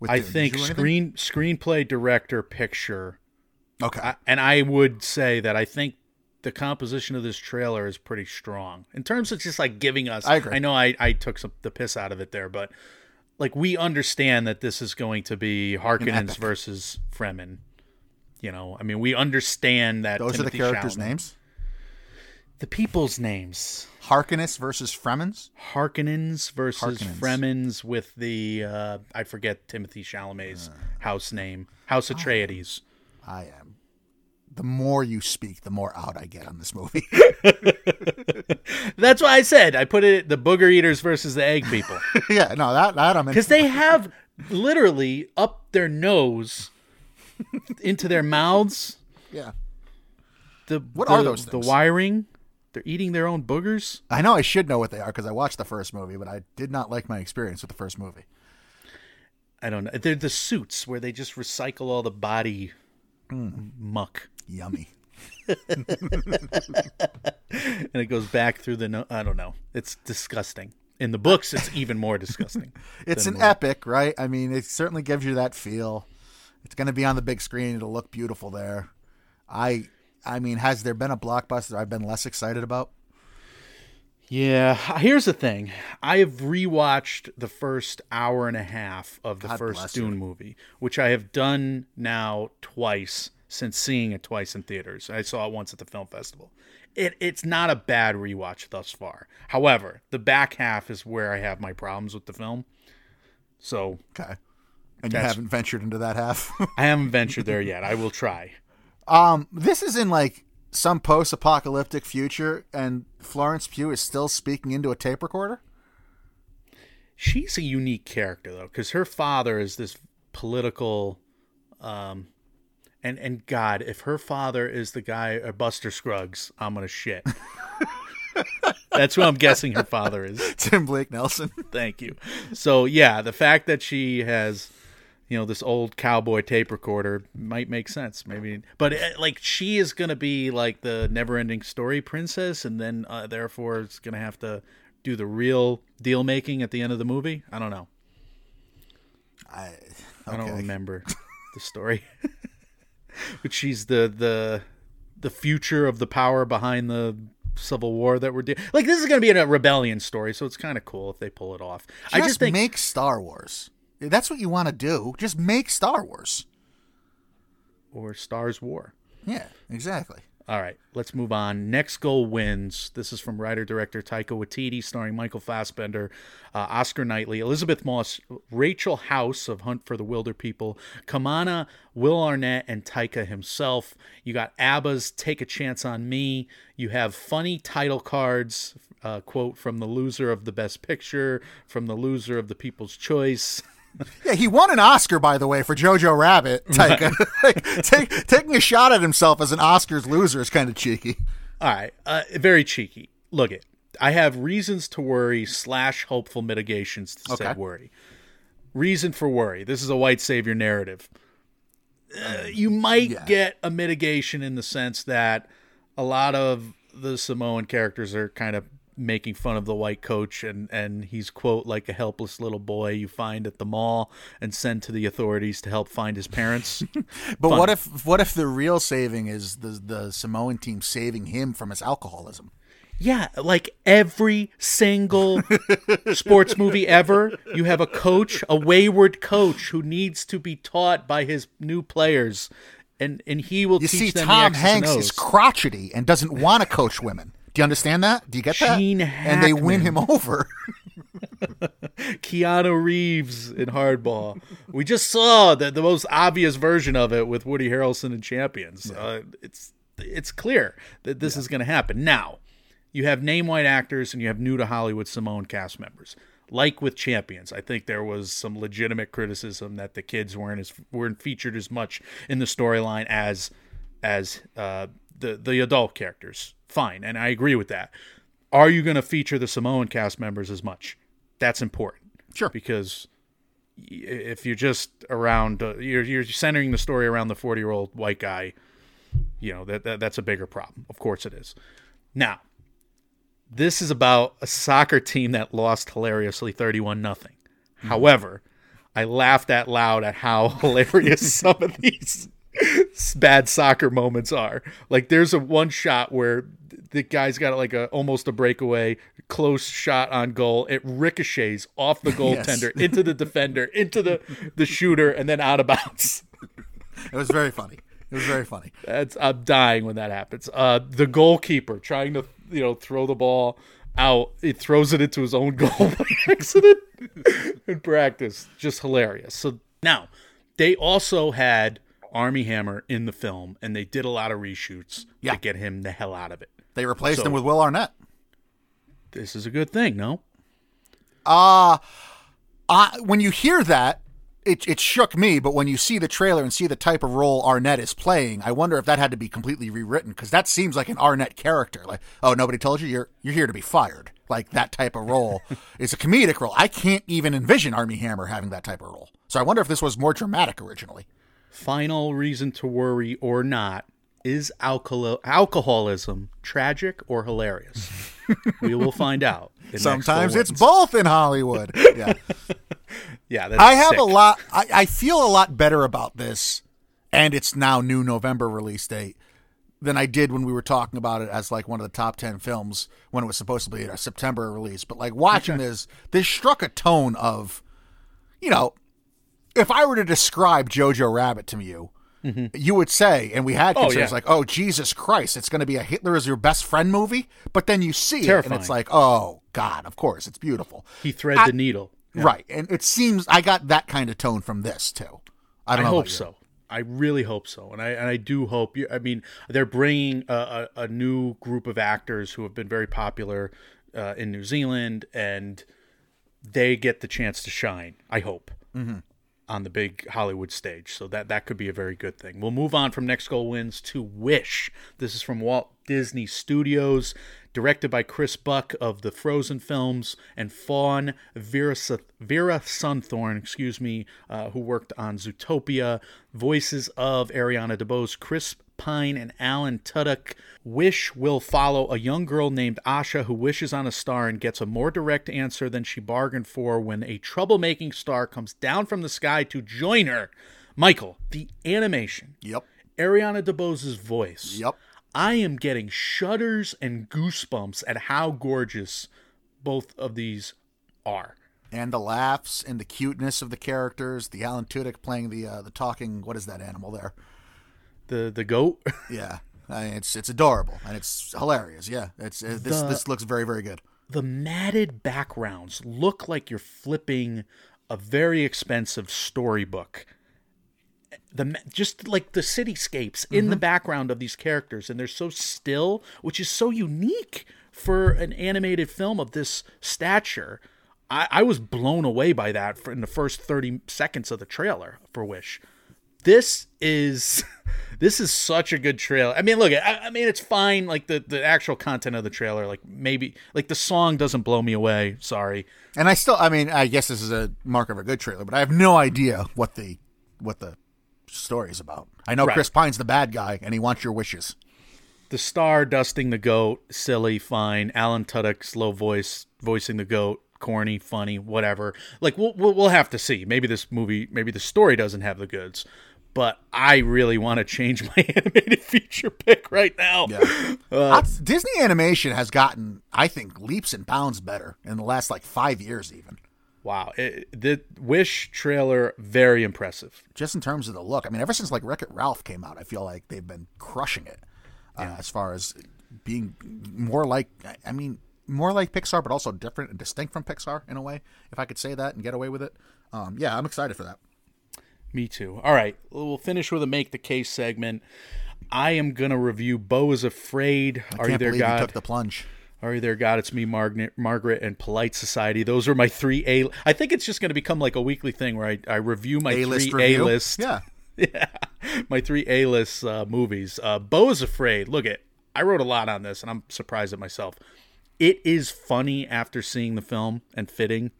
With I Dune? think screen screenplay, director, picture. Okay. I, and I would say that I think the composition of this trailer is pretty strong in terms of just like giving us, I, agree. I know I, I took some the piss out of it there, but like we understand that this is going to be Harkonnens versus Fremen. You know, I mean, we understand that. Those Timothée are the characters' Chalamet. Names? The people's names. Harkonnens versus Fremens? Harkonnens versus Harkonnens. Fremens with the, uh, I forget Timothée Chalamet's uh, house name, House Atreides. I am. The more you speak, the more out I get on this movie. That's why I said I put it the Booger Eaters versus the Egg People. yeah, no, that, that I'm because they have literally up their nose into their mouths. Yeah. The what the, are those things? The wiring. They're eating their own boogers. I know I should know what they are because I watched the first movie, but I did not like my experience with the first movie. I don't know. They're the suits where they just recycle all the body mm. muck. Yummy. And it goes back through the no- I don't know. It's disgusting. In the books, it's even more disgusting. It's an more. epic, right? I mean, it certainly gives you that feel. It's going to be on the big screen. It'll look beautiful there. I I mean, has there been a blockbuster I've been less excited about? Yeah. Here's the thing. I have rewatched the first hour and a half of the God first Dune you. movie, which I have done now twice since seeing it twice in theaters. I saw it once at the film festival. It It's not a bad rewatch thus far. However, the back half is where I have my problems with the film. So okay. And you haven't ventured into that half? I haven't ventured there yet. I will try. Um, this is in like some post-apocalyptic future, and Florence Pugh is still speaking into a tape recorder? She's a unique character, though, because her father is this political... Um, and, and God, if her father is the guy, or Buster Scruggs, I'm going to shit. That's who I'm guessing her father is. Tim Blake Nelson. Thank you. So, yeah, the fact that she has... you know, this old cowboy tape recorder might make sense, maybe. But, it, like, she is going to be, like, the never-ending story princess, and then, uh, therefore, it's going to have to do the real deal-making at the end of the movie? I don't know. I okay. I don't remember the story. But she's the, the, the future of the power behind the Civil War that we're doing. Like, this is going to be a rebellion story, so it's kind of cool if they pull it off. Just I just think... make Star Wars. That's what you want to do. Just make Star Wars. Or Stars War. Yeah, exactly. All right, let's move on. Next Goal Wins. This is from writer-director Taika Waititi, starring Michael Fassbender, uh, Oscar Knightley, Elizabeth Moss, Rachel House of Hunt for the Wilder People, Kamana, Will Arnett, and Taika himself. You got ABBA's Take a Chance on Me. You have funny title cards, uh, quote, from the loser of the Best Picture, from the loser of the People's Choice. Yeah, he won an Oscar, by the way, for Jojo Rabbit. Taika. Right. Take, taking a shot at himself as an Oscars loser is kind of cheeky. All right. Uh, very cheeky. Look it. I have reasons to worry slash hopeful mitigations to okay. said worry. Reason for worry. This is a white savior narrative. Uh, you might yeah. get a mitigation in the sense that a lot of the Samoan characters are kind of making fun of the white coach, and and he's, quote, like a helpless little boy you find at the mall and send to the authorities to help find his parents. But fun. what if what if the real saving is the the Samoan team saving him from his alcoholism? Yeah, like every single sports movie ever, you have a coach, a wayward coach who needs to be taught by his new players, and and he will you teach see, them Tom the X's Hanks and O's. Is crotchety and doesn't want to coach women. Do you understand that? Do you get Gene that? Hackman. And they win him over. Keanu Reeves in Hardball. We just saw the, the most obvious version of it with Woody Harrelson in Champions. Yeah. Uh, it's it's clear that this yeah. is going to happen. Now, you have name white actors and you have new to Hollywood Samoan cast members. Like with Champions, I think there was some legitimate criticism that the kids weren't as weren't featured as much in the storyline as as uh, the the adult characters. Fine, and I agree with that. Are you going to feature the Samoan cast members as much? That's important. Sure. Because if you're just around, uh, you're, you're centering the story around the forty-year-old white guy, you know, that, that that's a bigger problem. Of course it is. Now, this is about a soccer team that lost hilariously thirty-one nothing. Mm-hmm. However, I laughed out loud at how hilarious some of these bad soccer moments are. Like, there's a one shot where the guy's got like a almost a breakaway close shot on goal. It ricochets off the goaltender yes. into the defender, into the the shooter, and then out of bounds. It was very funny. It was very funny. That's I'm dying when that happens. Uh, the goalkeeper trying to you know throw the ball out, it throws it into his own goal by accident in practice. Just hilarious. So now they also had Armie Hammer in the film, and they did a lot of reshoots yeah. to get him the hell out of it. They replaced so, him with Will Arnett. This is a good thing, no? Uh, uh when you hear that, it it shook me, but when you see the trailer and see the type of role Arnett is playing, I wonder if that had to be completely rewritten, because that seems like an Arnett character. Like, oh, nobody told you? You're, you're here to be fired. Like, that type of role is a comedic role. I can't even envision Armie Hammer having that type of role. So I wonder if this was more dramatic originally. Final reason to worry or not, is alcohol alcoholism tragic or hilarious? We will find out. Sometimes it's both in Hollywood. Yeah. Yeah, that's I have sick. a lot. I, I feel a lot better about this, and it's now new November release date, than I did when we were talking about it as like one of the top ten films when it was supposed to be a September release. But like watching okay. this, this struck a tone of, you know, if I were to describe Jojo Rabbit to you, mm-hmm. you would say, and we had concerns oh, yeah. like, oh, Jesus Christ, it's going to be a Hitler is your best friend movie. But then you see Terrifying. it and it's like, oh, God, of course, it's beautiful. He thread I, the needle. Yeah. Right. And it seems I got that kind of tone from this, too. I don't I know hope so. I really hope so. And I and I do hope. You, I mean, they're bringing a, a, a new group of actors who have been very popular uh, in New Zealand, and they get the chance to shine, I hope, mm-hmm. on the big Hollywood stage. So that, that could be a very good thing. We'll move on from Next Goal Wins to Wish. This is from Walt Disney Studios, directed by Chris Buck of the Frozen films, and Fawn Vera, Vera Sunthorne, excuse me, uh, who worked on Zootopia. Voices of Ariana DeBose, Chris Pine, and Alan Tudyk. Wish will follow a young girl named Asha who wishes on a star and gets a more direct answer than she bargained for when a troublemaking star comes down from the sky to join her. Michael, the animation. Yep. Ariana DeBose's voice. Yep. I am getting shudders and goosebumps at how gorgeous both of these are. And the laughs and the cuteness of the characters. The Alan Tudyk playing the uh, the talking, what is that animal there? The the goat? Yeah. I mean, it's it's adorable and it's hilarious. Yeah. It's it, this the, this looks very, very good. The matted backgrounds look like you're flipping a very expensive storybook. The just like the cityscapes in mm-hmm. the background of these characters, and they're so still, which is so unique for an animated film of this stature. I, I was blown away by that for, in the first thirty seconds of the trailer for Wish. This is this is such a good trailer. I mean, look, I, I mean, it's fine. Like the, the actual content of the trailer, like maybe like the song doesn't blow me away. Sorry. And I still, I mean, I guess this is a mark of a good trailer, but I have no idea what the what the. story's about. I know right. Chris Pine's the bad guy and he wants your wishes. The star dusting the goat, silly, fine. Alan Tudyk's low voice voicing the goat, corny, funny, whatever. Like we'll we'll have to see. Maybe this movie, maybe the story doesn't have the goods, but I really want to change my animated feature pick right now. Yeah. Uh, Disney animation has gotten, I think, leaps and bounds better in the last like five years even. Wow, it, the Wish trailer, very impressive. Just in terms of the look. I mean, ever since like Wreck-It Ralph came out, I feel like they've been crushing it uh, yeah. as far as being more like, I mean, more like Pixar, but also different and distinct from Pixar in a way, if I could say that and get away with it. Um, yeah, I'm excited for that. Me too. All right, we'll finish with a Make the Case segment. I am going to review Bo is Afraid. I Are can't you there, believe God? You took the plunge. Are you there, God? It's me, Margaret, Margaret, and Polite Society. Those are my three A. I think it's just going to become like a weekly thing where I, I review my A-list three A list. Yeah. yeah. My three A list uh, movies. Uh, Bo is Afraid. Look it. I wrote a lot on this, and I'm surprised at myself. It is funny after seeing the film, and fitting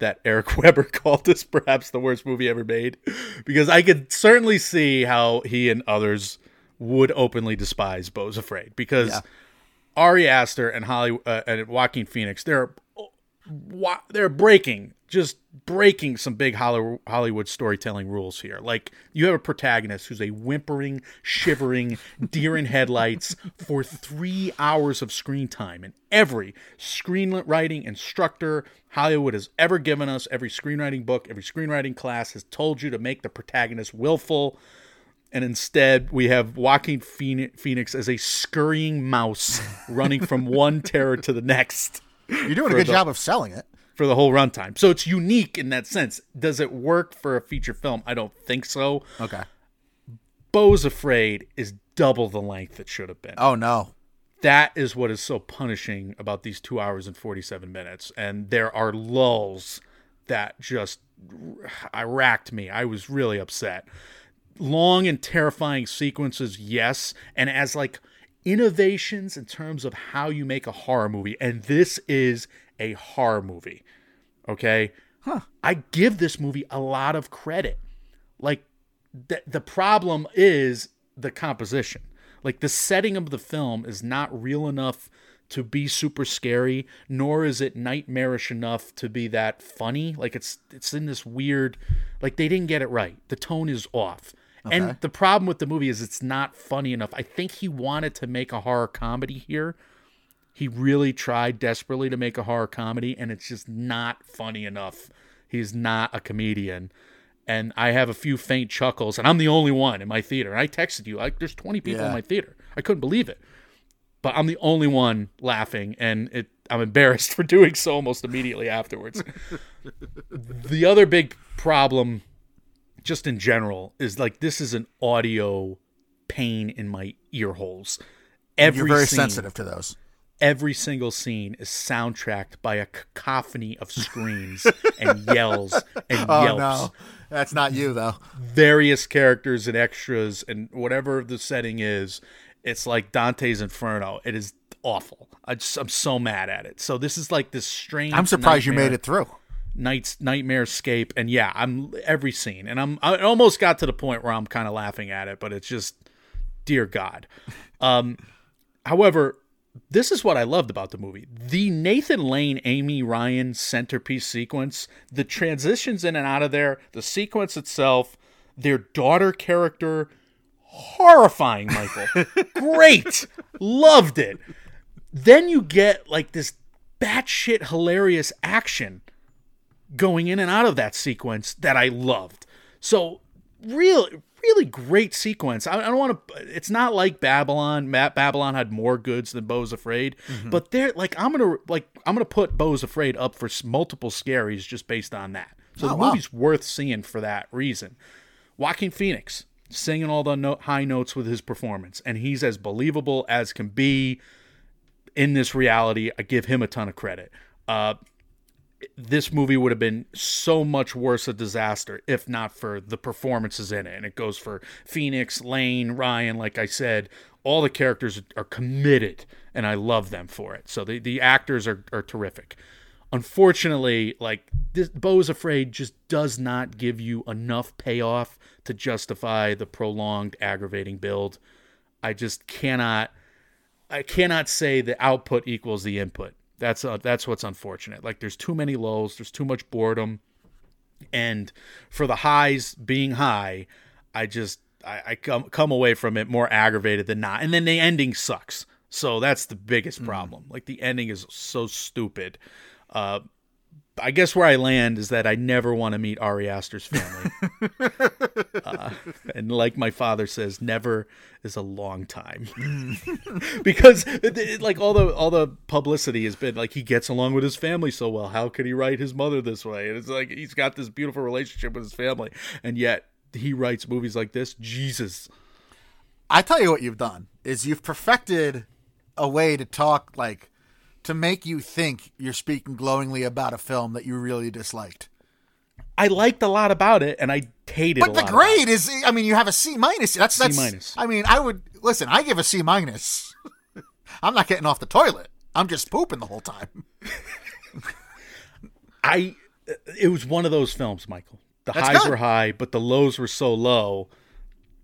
that Eric Weber called this perhaps the worst movie ever made, because I could certainly see how he and others would openly despise Bo is Afraid, because. Yeah. Ari Aster and Holly uh, and Joaquin Phoenix, they're they're breaking, just breaking some big Hollywood storytelling rules here. Like, you have a protagonist who's a whimpering, shivering deer in headlights for three hours of screen time. And every screenwriting instructor Hollywood has ever given us, every screenwriting book, every screenwriting class has told you to make the protagonist willful. And instead, we have Joaquin Phoenix as a scurrying mouse running from one terror to the next. You're doing a good the, job of selling it. For the whole runtime. So it's unique in that sense. Does it work for a feature film? I don't think so. Okay. Bo's Afraid is double the length it should have been. Oh, no. That is what is so punishing about these two hours and forty-seven minutes. And there are lulls that just I racked me. I was really upset. Long and terrifying sequences, yes, and as like innovations in terms of how you make a horror movie, and this is a horror movie, okay? Huh. I give this movie a lot of credit. Like, th- the problem is the composition. Like, the setting of the film is not real enough to be super scary, nor is it nightmarish enough to be that funny. Like, it's it's in this weird, like, they didn't get it right. The tone is off. Okay. And the problem with the movie is it's not funny enough. I think he wanted to make a horror comedy here. He really tried desperately to make a horror comedy, and it's just not funny enough. He's not a comedian. And I have a few faint chuckles, and I'm the only one in my theater. And I texted you, like, there's twenty people yeah. in my theater. I couldn't believe it. But I'm the only one laughing, and it, I'm embarrassed for doing so almost immediately afterwards. The other big problem, just in general, is, like, this is an audio pain in my ear holes. Every You're very scene, sensitive to those. Every single scene is soundtracked by a cacophony of screams and yells and oh, yelps. No. That's not you, though. Various characters and extras and whatever the setting is. It's like Dante's Inferno. It is awful. I just, I'm so mad at it. So this is like this strange. I'm surprised you made it through. Night's nightmarescape, and yeah, I'm every scene, and I'm I almost got to the point where I'm kind of laughing at it, but it's just, dear God. Um, however, this is what I loved about the movie: the Nathan Lane, Amy Ryan centerpiece sequence, the transitions in and out of there, the sequence itself, their daughter character. Horrifying, Michael. Great. Loved it. Then you get like this batshit hilarious action going in and out of that sequence that I loved. So really, really great sequence. I, I don't want to, it's not like Babylon. Matt Babylon had more goods than Beau's Afraid, mm-hmm. but they're like, I'm going to like, I'm going to put Beau's Afraid up for multiple scaries just based on that. So oh, the wow. movie's worth seeing for that reason. Joaquin Phoenix. Singing all the no- high notes with his performance, and he's as believable as can be in this reality. I give him a ton of credit. Uh, this movie would have been so much worse a disaster if not for the performances in it, and it goes for Phoenix, Lane, Ryan. Like I said, all the characters are committed, and I love them for it. So the, the actors are, are terrific. Unfortunately, like, this, Beau's Afraid just does not give you enough payoff to justify the prolonged, aggravating build. I just cannot, I cannot say the output equals the input. That's uh, that's what's unfortunate. Like, there's too many lulls, there's too much boredom, and for the highs being high, I just I, I come come away from it more aggravated than not. And then the ending sucks. So that's the biggest problem. Mm. Like, the ending is so stupid. Uh, I guess where I land is that I never want to meet Ari Aster's family. uh, and like my father says, never is a long time. Because it, it, like all the all the publicity has been like, he gets along with his family so well. How could he write his mother this way? And it's like, he's got this beautiful relationship with his family, and yet he writes movies like this. Jesus. I tell you what you've done is you've perfected a way to talk like, to make you think you're speaking glowingly about a film that you really disliked. I liked a lot about it, and I hated but a lot. But the grade is, I mean, you have a C minus. That's, that's, C minus. I mean, I would, listen, I give a C minus. I'm not getting off the toilet. I'm just pooping the whole time. I, it was one of those films, Michael. The that's highs good. Were high, but the lows were so low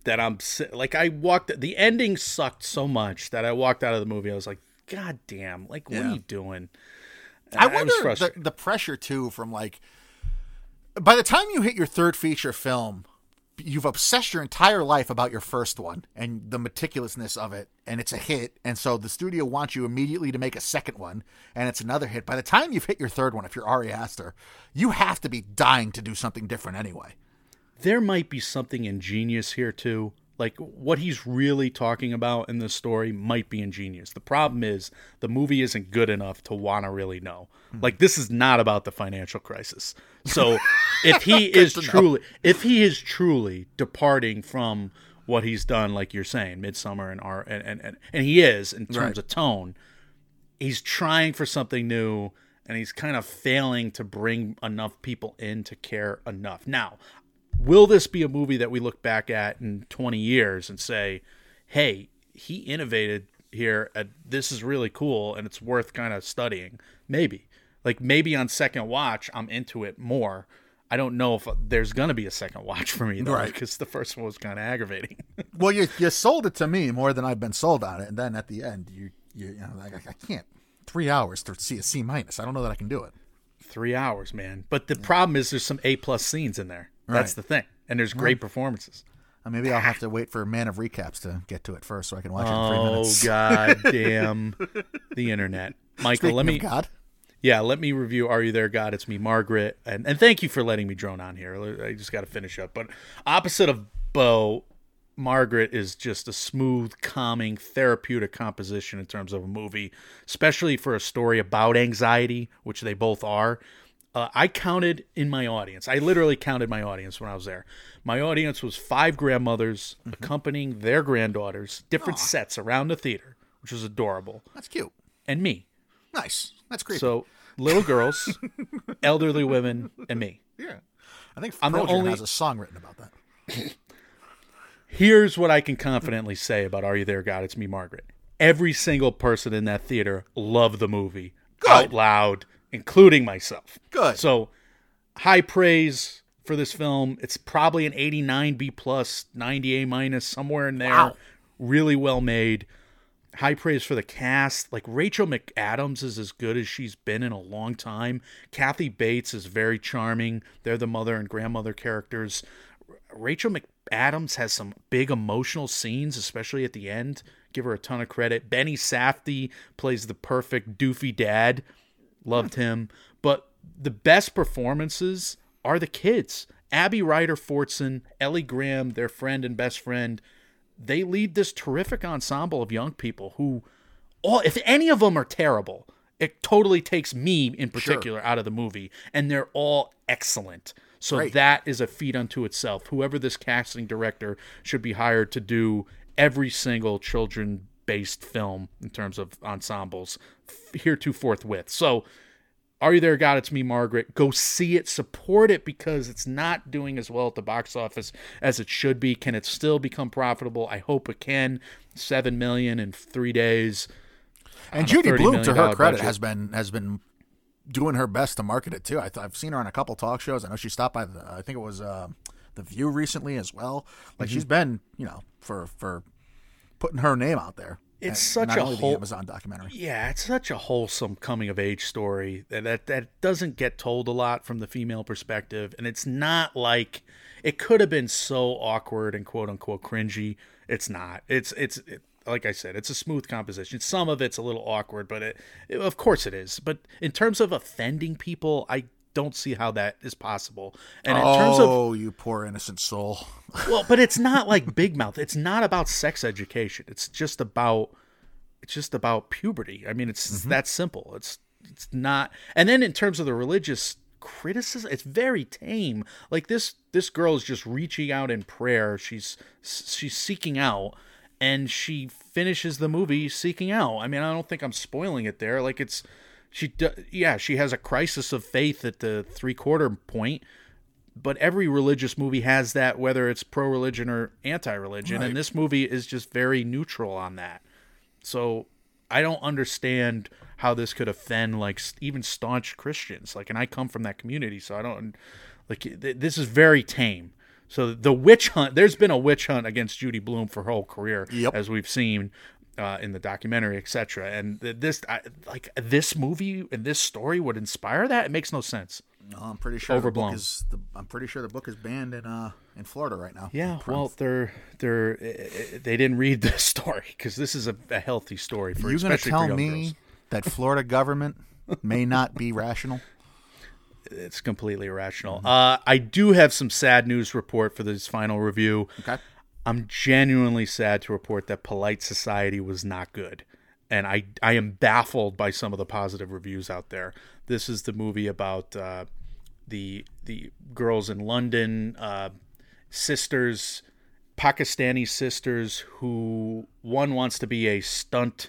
that I'm, like, I walked, the ending sucked so much that I walked out of the movie. I was like, God damn, like, what yeah. are you doing? I, I wonder the, the pressure, too, from, like, by the time you hit your third feature film, you've obsessed your entire life about your first one and the meticulousness of it, and it's a hit, and so the studio wants you immediately to make a second one, and it's another hit. By the time you've hit your third one, if you're Ari Aster, you have to be dying to do something different anyway. There might be something ingenious here, too. Like, what he's really talking about in this story might be ingenious. The problem is the movie isn't good enough to want to really know. Like, this is not about the financial crisis. So if he is truly, know. if he is truly departing from what he's done, like you're saying, Midsommar and art, and, and, and, and he is in terms right. of tone, he's trying for something new, and he's kind of failing to bring enough people in to care enough. Now, will this be a movie that we look back at in twenty years and say, hey, he innovated here, and this is really cool, and it's worth kind of studying? Maybe. Like, maybe on second watch, I'm into it more. I don't know if there's going to be a second watch for me, though, right. because the first one was kind of aggravating. Well, you you sold it to me more than I've been sold on it, and then at the end, you you, you know, like, I can't three hours to see a C minus. I don't know that I can do it. Three hours, man. But the yeah. problem is there's some A plus scenes in there. That's right. the thing. And there's great right. performances. Uh, maybe I'll have to wait for Man of Recaps to get to it first so I can watch oh, it in three minutes. Oh, God damn the internet. Michael, Speaking let me. God. Yeah, let me review Are You There, God? It's me, Margaret. And and thank you for letting me drone on here. I just got to finish up. But opposite of Beau, Margaret is just a smooth, calming, therapeutic composition in terms of a movie, especially for a story about anxiety, which they both are. Uh, I counted in my audience. I literally counted my audience when I was there. My audience was five grandmothers mm-hmm. accompanying their granddaughters, different Aww. sets around the theater, which was adorable. That's cute. And me. Nice. That's creepy. So little girls, elderly women, and me. Yeah. I think Pearl Jam only... has a song written about that. Here's what I can confidently say about Are You There, God? It's Me, Margaret. Every single person in that theater loved the movie. Good. Out loud. Including myself. Good. So high praise for this film. It's probably an eighty-nine B plus, ninety A minus, somewhere in there. Wow. Really well made. High praise for the cast. Like Rachel McAdams is as good as she's been in a long time. Kathy Bates is very charming. They're the mother and grandmother characters. Rachel McAdams has some big emotional scenes, especially at the end. Give her a ton of credit. Benny Safdie plays the perfect doofy dad. Loved him. But the best performances are the kids. Abby Ryder-Fortson, Ellie Graham, their friend and best friend, they lead this terrific ensemble of young people who, all if any of them are terrible, it totally takes me in particular sure. out of the movie. And they're all excellent. So Great. that is a feat unto itself. Whoever this casting director should be hired to do every single children based film in terms of ensembles hereto forthwith. So Are You There, God? It's Me, Margaret. Go see it, support it, because it's not doing as well at the box office as it should be. Can it still become profitable? I hope it can. seven million in three days. And Judy Blume, to her credit, budget. has been, has been doing her best to market it too. I th- I've seen her on a couple talk shows. I know she stopped by the, I think it was uh, The View recently as well. Like mm-hmm. she's been, you know, for, for, putting her name out there. It's such a whole Amazon documentary. Yeah, it's such a wholesome coming of age story that, that that doesn't get told a lot from the female perspective, and it's not like it could have been so awkward and quote unquote cringy. It's not. It's it's it, like I said, it's a smooth composition. Some of it's a little awkward, but it, it of course it is. But in terms of offending people, I don't see how that is possible. And in oh, terms of oh, you poor innocent soul. Well, but it's not like Big Mouth. It's not about sex education. It's just about it's just about puberty. I mean, it's mm-hmm. that simple. It's it's not. And then in terms of the religious criticism, it's very tame. Like this this girl is just reaching out in prayer. She's she's seeking out, and she finishes the movie seeking out. I mean, I don't think I'm spoiling it there. Like it's She, do, yeah, she has a crisis of faith at the three-quarter point, but every religious movie has that, whether it's pro-religion or anti-religion, right. and this movie is just very neutral on that. So I don't understand how this could offend, like, even staunch Christians. Like, and I come from that community, so I don't, like, th- this is very tame. So the witch hunt, there's been a witch hunt against Judy Blume for her whole career, yep. as we've seen. Uh, in the documentary, et cetera, and this, I, like this movie and this story would inspire that. It makes no sense. No, I'm pretty sure overblown. The book is the, I'm pretty sure the book is banned in uh in Florida right now. Yeah, well, they're they're they didn't read the story because this is a, a healthy story for. Are you going to tell me girls. that Florida government may not be rational? It's completely irrational. Mm-hmm. Uh, I do have some sad news report for this final review. Okay. I'm genuinely sad to report that Polite Society was not good. And I, I am baffled by some of the positive reviews out there. This is the movie about uh, the the girls in London, uh, sisters, Pakistani sisters, who one wants to be a stunt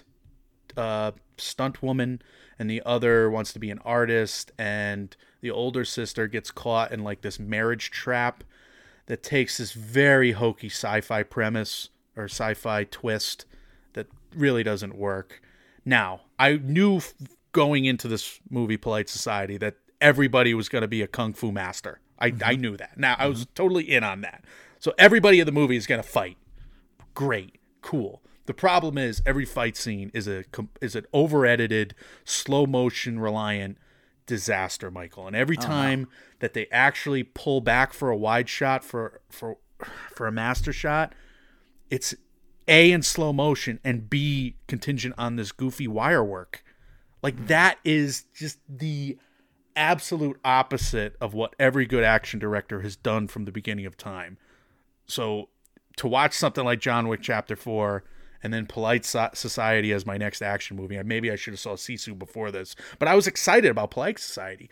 uh, stunt woman and the other wants to be an artist. And the older sister gets caught in like this marriage trap that takes this very hokey sci-fi premise or sci-fi twist that really doesn't work. Now, I knew f- going into this movie, Polite Society, that everybody was going to be a kung fu master. I, mm-hmm. I knew that. Now, mm-hmm. I was totally in on that. So everybody in the movie is going to fight. Great. Cool. The problem is every fight scene is a is an over-edited, slow-motion reliant disaster, Michael. And every time uh-huh. that they actually pull back for a wide shot, for for for a master shot, it's A, in slow motion, and B, contingent on this goofy wire work. Like, that is just the absolute opposite of what every good action director has done from the beginning of time. So to watch something like John Wick Chapter Four and then Polite so- Society as my next action movie, maybe I should have saw Sisu before this, but I was excited about Polite Society.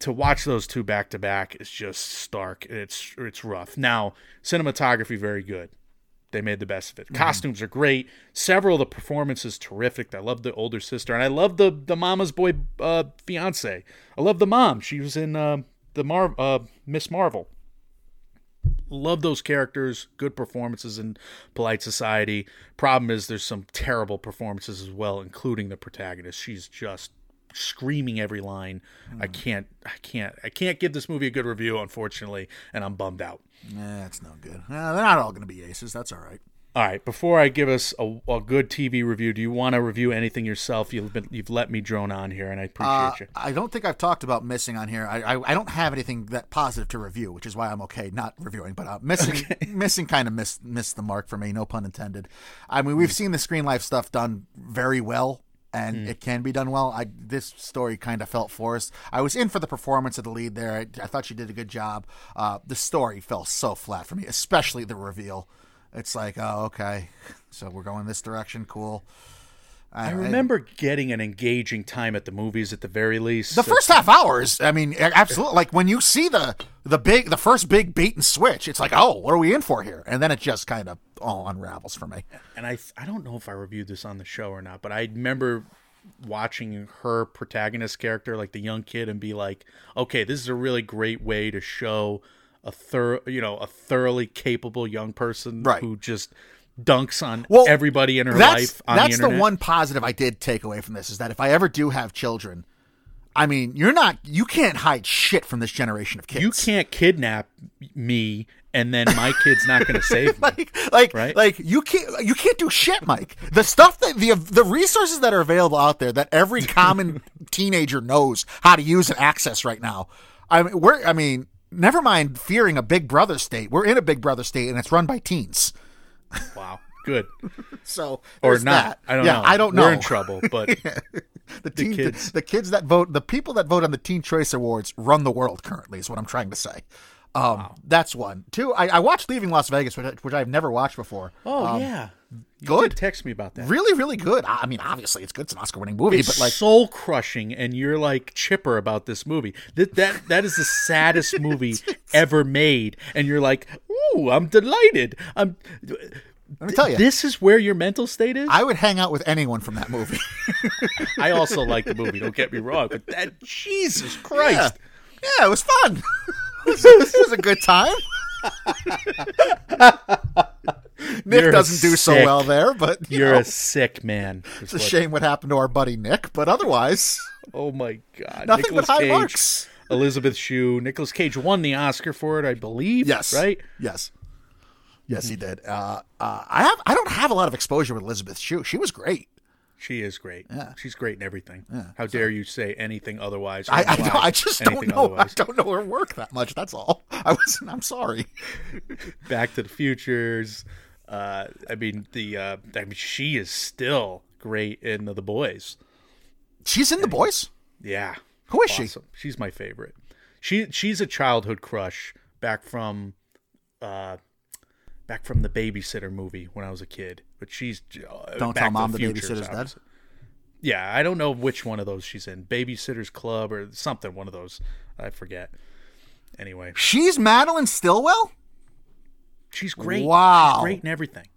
To watch those two back to back is just stark. It's it's rough. Now, cinematography, very good. They made the best of it. Mm-hmm. Costumes are great. Several of the performances terrific. I love the older sister, and I love the the mama's boy uh, fiance. I love the mom. She was in uh, the Mar uh, Miss Marvel. Love those characters. Good performances in Polite Society. Problem is, there's some terrible performances as well, including the protagonist. She's just screaming every line. Mm. I can't. I can't. I can't give this movie a good review, unfortunately, and I'm bummed out. Nah, it's no good. Nah, they're not all going to be aces. That's all right. All right. Before I give us a, a good T V review, do you want to review anything yourself? You've been, you've let me drone on here, and I appreciate uh, you. I don't think I've talked about missing on here. I, I I don't have anything that positive to review, which is why I'm okay not reviewing. But uh, missing okay. missing kind of missed missed the mark for me. No pun intended. I mean, we've seen the Screen Life stuff done very well. And mm. it can be done well. I, this story kind of felt forced. I was in for the performance of the lead there. I, I thought she did a good job. Uh, the story fell so flat for me, especially the reveal. It's like, oh, okay, so we're going this direction. Cool. I, I remember I, getting an engaging time at the movies at the very least. The so first half hours, I mean, absolutely. Like when you see the the big, the first big bait and switch, it's like, oh, what are we in for here? And then it just kind of all unravels for me. And I, I don't know if I reviewed this on the show or not, but I remember watching her protagonist character, like the young kid, and be like, okay, this is a really great way to show a thorough, you know, a thoroughly capable young person right. who just dunks on well, everybody in her life on the internet. That's the one positive I did take away from this, is that if I ever do have children, I mean, you're not, you can't hide shit from this generation of kids. You can't kidnap me and then my kid's not going to save me. like, like, right? like you can't, you can't do shit, Mike. The stuff that the the resources that are available out there that every common teenager knows how to use and access right now. I mean, we're, I mean, never mind fearing a big brother state. We're in a big brother state, and it's run by teens. Wow. Good. So or not. That. I don't yeah, know. I don't know. We're in trouble, but yeah. the, teen, the kids, the, the kids that vote, the people that vote on the Teen Choice Awards run the world currently is what I'm trying to say. Um, wow. That's one. Two, I, I watched Leaving Las Vegas, which, which I've never watched before. Oh, um, yeah. You good. Text me about that. Really, really good. I mean, obviously, it's good. It's an Oscar-winning movie. It's but like soul-crushing, and you're like chipper about this movie. That that that is the saddest movie ever made, and you're like, ooh, I'm delighted. I'm. Let me tell you. This is where your mental state is? I would hang out with anyone from that movie. I also like the movie, don't get me wrong, but that, Jesus Christ. Yeah, yeah it was fun. This was a good time. Nick you're doesn't do sick, so well there, but you you're know, a sick man. It's a shame what happened to our buddy Nick, but otherwise, oh my God, nothing Nicolas but high Cage, marks. Elizabeth Shue, Nicolas Cage won the Oscar for it, I believe. Yes, right? Yes, yes, he did. Uh, uh, I have, I don't have a lot of exposure with Elizabeth Shue. She was great. She is great. Yeah. She's great in everything. Yeah. How dare you say anything otherwise? I, I, don't, I just don't know. Otherwise. I don't know her work that much. That's all. I wasn't. I'm sorry. Back to the Futures. Uh, I mean the. Uh, I mean she is still great in the, the Boys. She's in I the mean, Boys. Yeah. Who is awesome. she? She's my favorite. She she's a childhood crush back from. Uh, Back from the Babysitter movie when I was a kid, but she's uh, don't tell mom the, the babysitter's dead. Yeah, I don't know which one of those she's in, Babysitter's Club or something. One of those, I forget. Anyway, she's Madeline Stillwell. She's great. Wow, she's great in everything.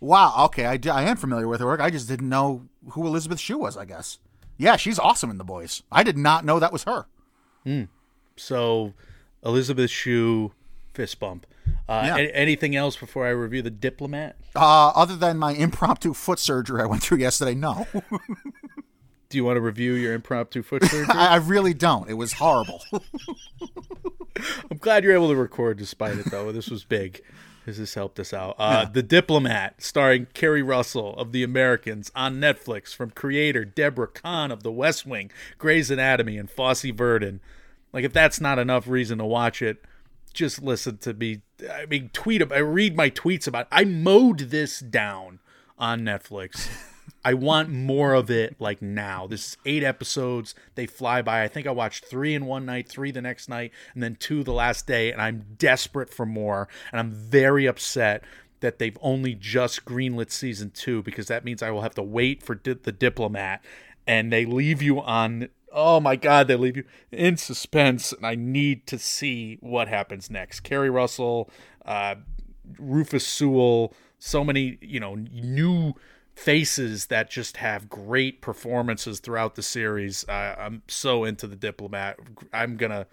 Wow. Okay, I, I am familiar with her work. I just didn't know who Elizabeth Shue was. I guess. Yeah, she's awesome in The Boys. I did not know that was her. Mm. So, Elizabeth Shue. Fist bump. Uh, yeah. a- anything else before I review The Diplomat? Uh, other than my impromptu foot surgery I went through yesterday, no. Do you want to review your impromptu foot surgery? I-, I really don't. It was horrible. I'm glad you're able to record despite it, though. This was big. This has helped us out. Uh, yeah. The Diplomat, starring Kerry Russell of The Americans, on Netflix, from creator Deborah Kahn of The West Wing, Grey's Anatomy, and Fosse Verdon. Like, if that's not enough reason to watch it, just listen to me. I mean, tweet. I read my tweets about it. I mowed this down on Netflix. I want more of it, like, now. This is eight episodes. They fly by. I think I watched three in one night, three the next night, and then two the last day, and I'm desperate for more, and I'm very upset that they've only just greenlit season two, because that means I will have to wait for di- The Diplomat, and they leave you on, oh, my God, they leave you in suspense, and I need to see what happens next. Kerry Russell, uh, Rufus Sewell, so many, you know, new faces that just have great performances throughout the series. Uh, I'm so into The Diplomat. I'm gonna.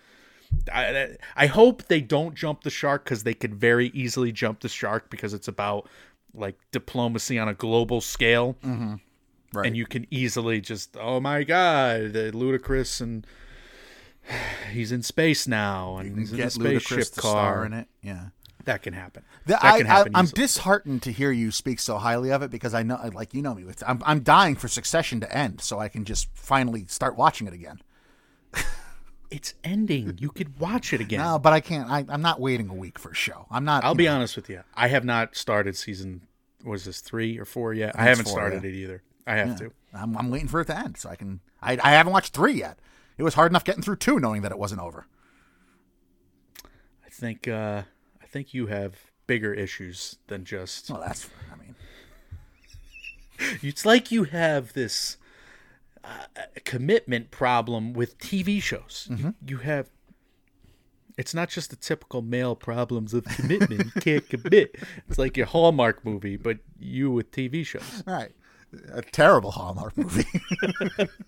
I, I hope they don't jump the shark, because they could very easily jump the shark, because it's about, like, diplomacy on a global scale, mm-hmm. right? And you can easily just, oh my God, the ludicrous and he's in space now, and he's in a spaceship car in it, yeah. That can happen. The, that can I, happen I, I'm easily. disheartened to hear you speak so highly of it, because I know, like, you know me. With, I'm I'm dying for Succession to end so I can just finally start watching it again. It's ending. You could watch it again. No, but I can't. I, I'm not waiting a week for a show. I'm not. I'll be know. honest with you. I have not started season, what is this, three or four yet? I, I haven't four, started yeah. it either. I have yeah. to. I'm, I'm waiting for it to end so I can. I, I haven't watched three yet. It was hard enough getting through two knowing that it wasn't over. I think. Uh, I think you have bigger issues than just. Well, that's. I mean, it's like you have this uh, commitment problem with T V shows. Mm-hmm. You have. It's not just the typical male problems of commitment. You can't commit. It's like your Hallmark movie, but you with T V shows. Right. A terrible Hallmark movie.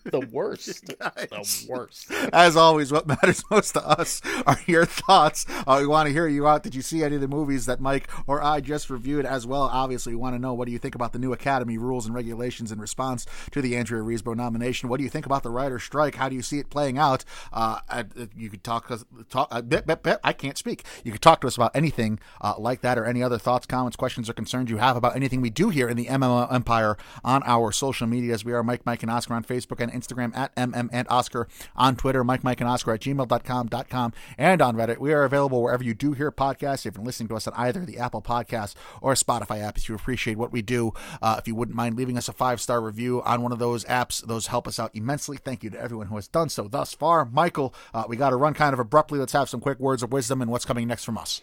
The worst. Guys. The worst. As always, what matters most to us are your thoughts. Uh, we want to hear you out. Did you see any of the movies that Mike or I just reviewed as well? Obviously, we want to know, what do you think about the new Academy rules and regulations in response to the Andrea Riseborough nomination? What do you think about the writer's strike? How do you see it playing out? Uh, you could talk, talk uh, bleh, bleh, bleh, I can't speak. You could talk to us about anything uh, like that, or any other thoughts, comments, questions, or concerns you have about anything we do here in the M M O Empire on our social medias. We are Mike, Mike, and Oscar on Facebook and Instagram, at M M and Oscar on Twitter, Mike, Mike, and Oscar at gmail dot com, and on Reddit. We are available wherever you do hear podcasts. If you're listening to us on either the Apple Podcasts or Spotify app, if you appreciate what we do, uh, if you wouldn't mind leaving us a five-star review on one of those apps, those help us out immensely. Thank you to everyone who has done so thus far. Michael, uh, we got to run kind of abruptly. Let's have some quick words of wisdom and what's coming next from us.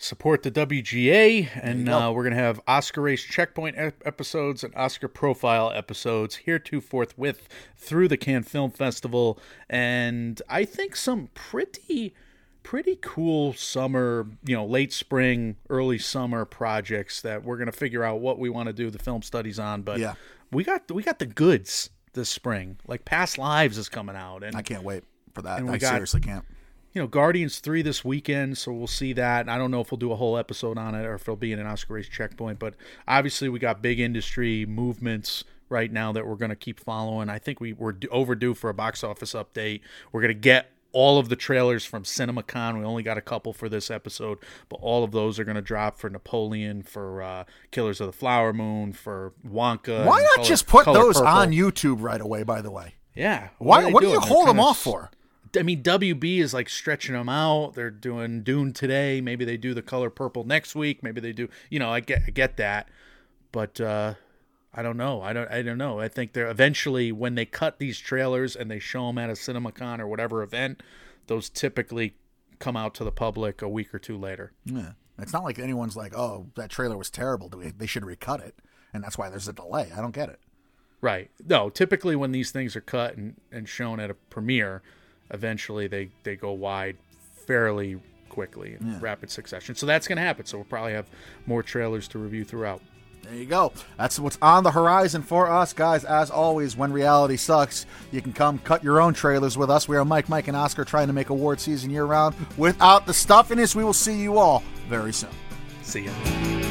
Support the W G A, and uh, we're going to have Oscar Race Checkpoint ep- episodes and Oscar Profile episodes here to forthwith through the Cannes Film Festival, and I think some pretty, pretty cool summer, you know, late spring, early summer projects that we're going to figure out what we want to do the film studies on, but yeah. we got we got the goods this spring. Like, Past Lives is coming out. And I can't wait for that. I got, seriously can't. You know, Guardians three this weekend, so we'll see that. And I don't know if we'll do a whole episode on it or if it'll be in an Oscar Race Checkpoint, but obviously we got big industry movements right now that we're going to keep following. I think we were overdue for a box office update. We're going to get all of the trailers from CinemaCon. We only got a couple for this episode, but all of those are going to drop for Napoleon, for uh, Killers of the Flower Moon, for Wonka. Why not color, just put those purple. on YouTube right away, by the way? Yeah. Why? What, what do you They're hold them off for? I mean, W B is like stretching them out. They're doing Dune today. Maybe they do The Color Purple next week. Maybe they do, you know, I get, I get that, but uh, I don't know. I don't, I don't know. I think they're eventually, when they cut these trailers and they show them at a CinemaCon or whatever event, those typically come out to the public a week or two later. Yeah. It's not like anyone's like, oh, that trailer was terrible. They should recut it. And that's why there's a delay. I don't get it. Right. No, typically when these things are cut and, and shown at a premiere, eventually they, they go wide fairly quickly in yeah. rapid succession. So that's going to happen. So we'll probably have more trailers to review throughout. There you go. That's what's on the horizon for us, guys. As always, when reality sucks, you can come cut your own trailers with us. We are Mike, Mike, and Oscar, trying to make award season year round without the stuffiness. We will see you all very soon. See ya.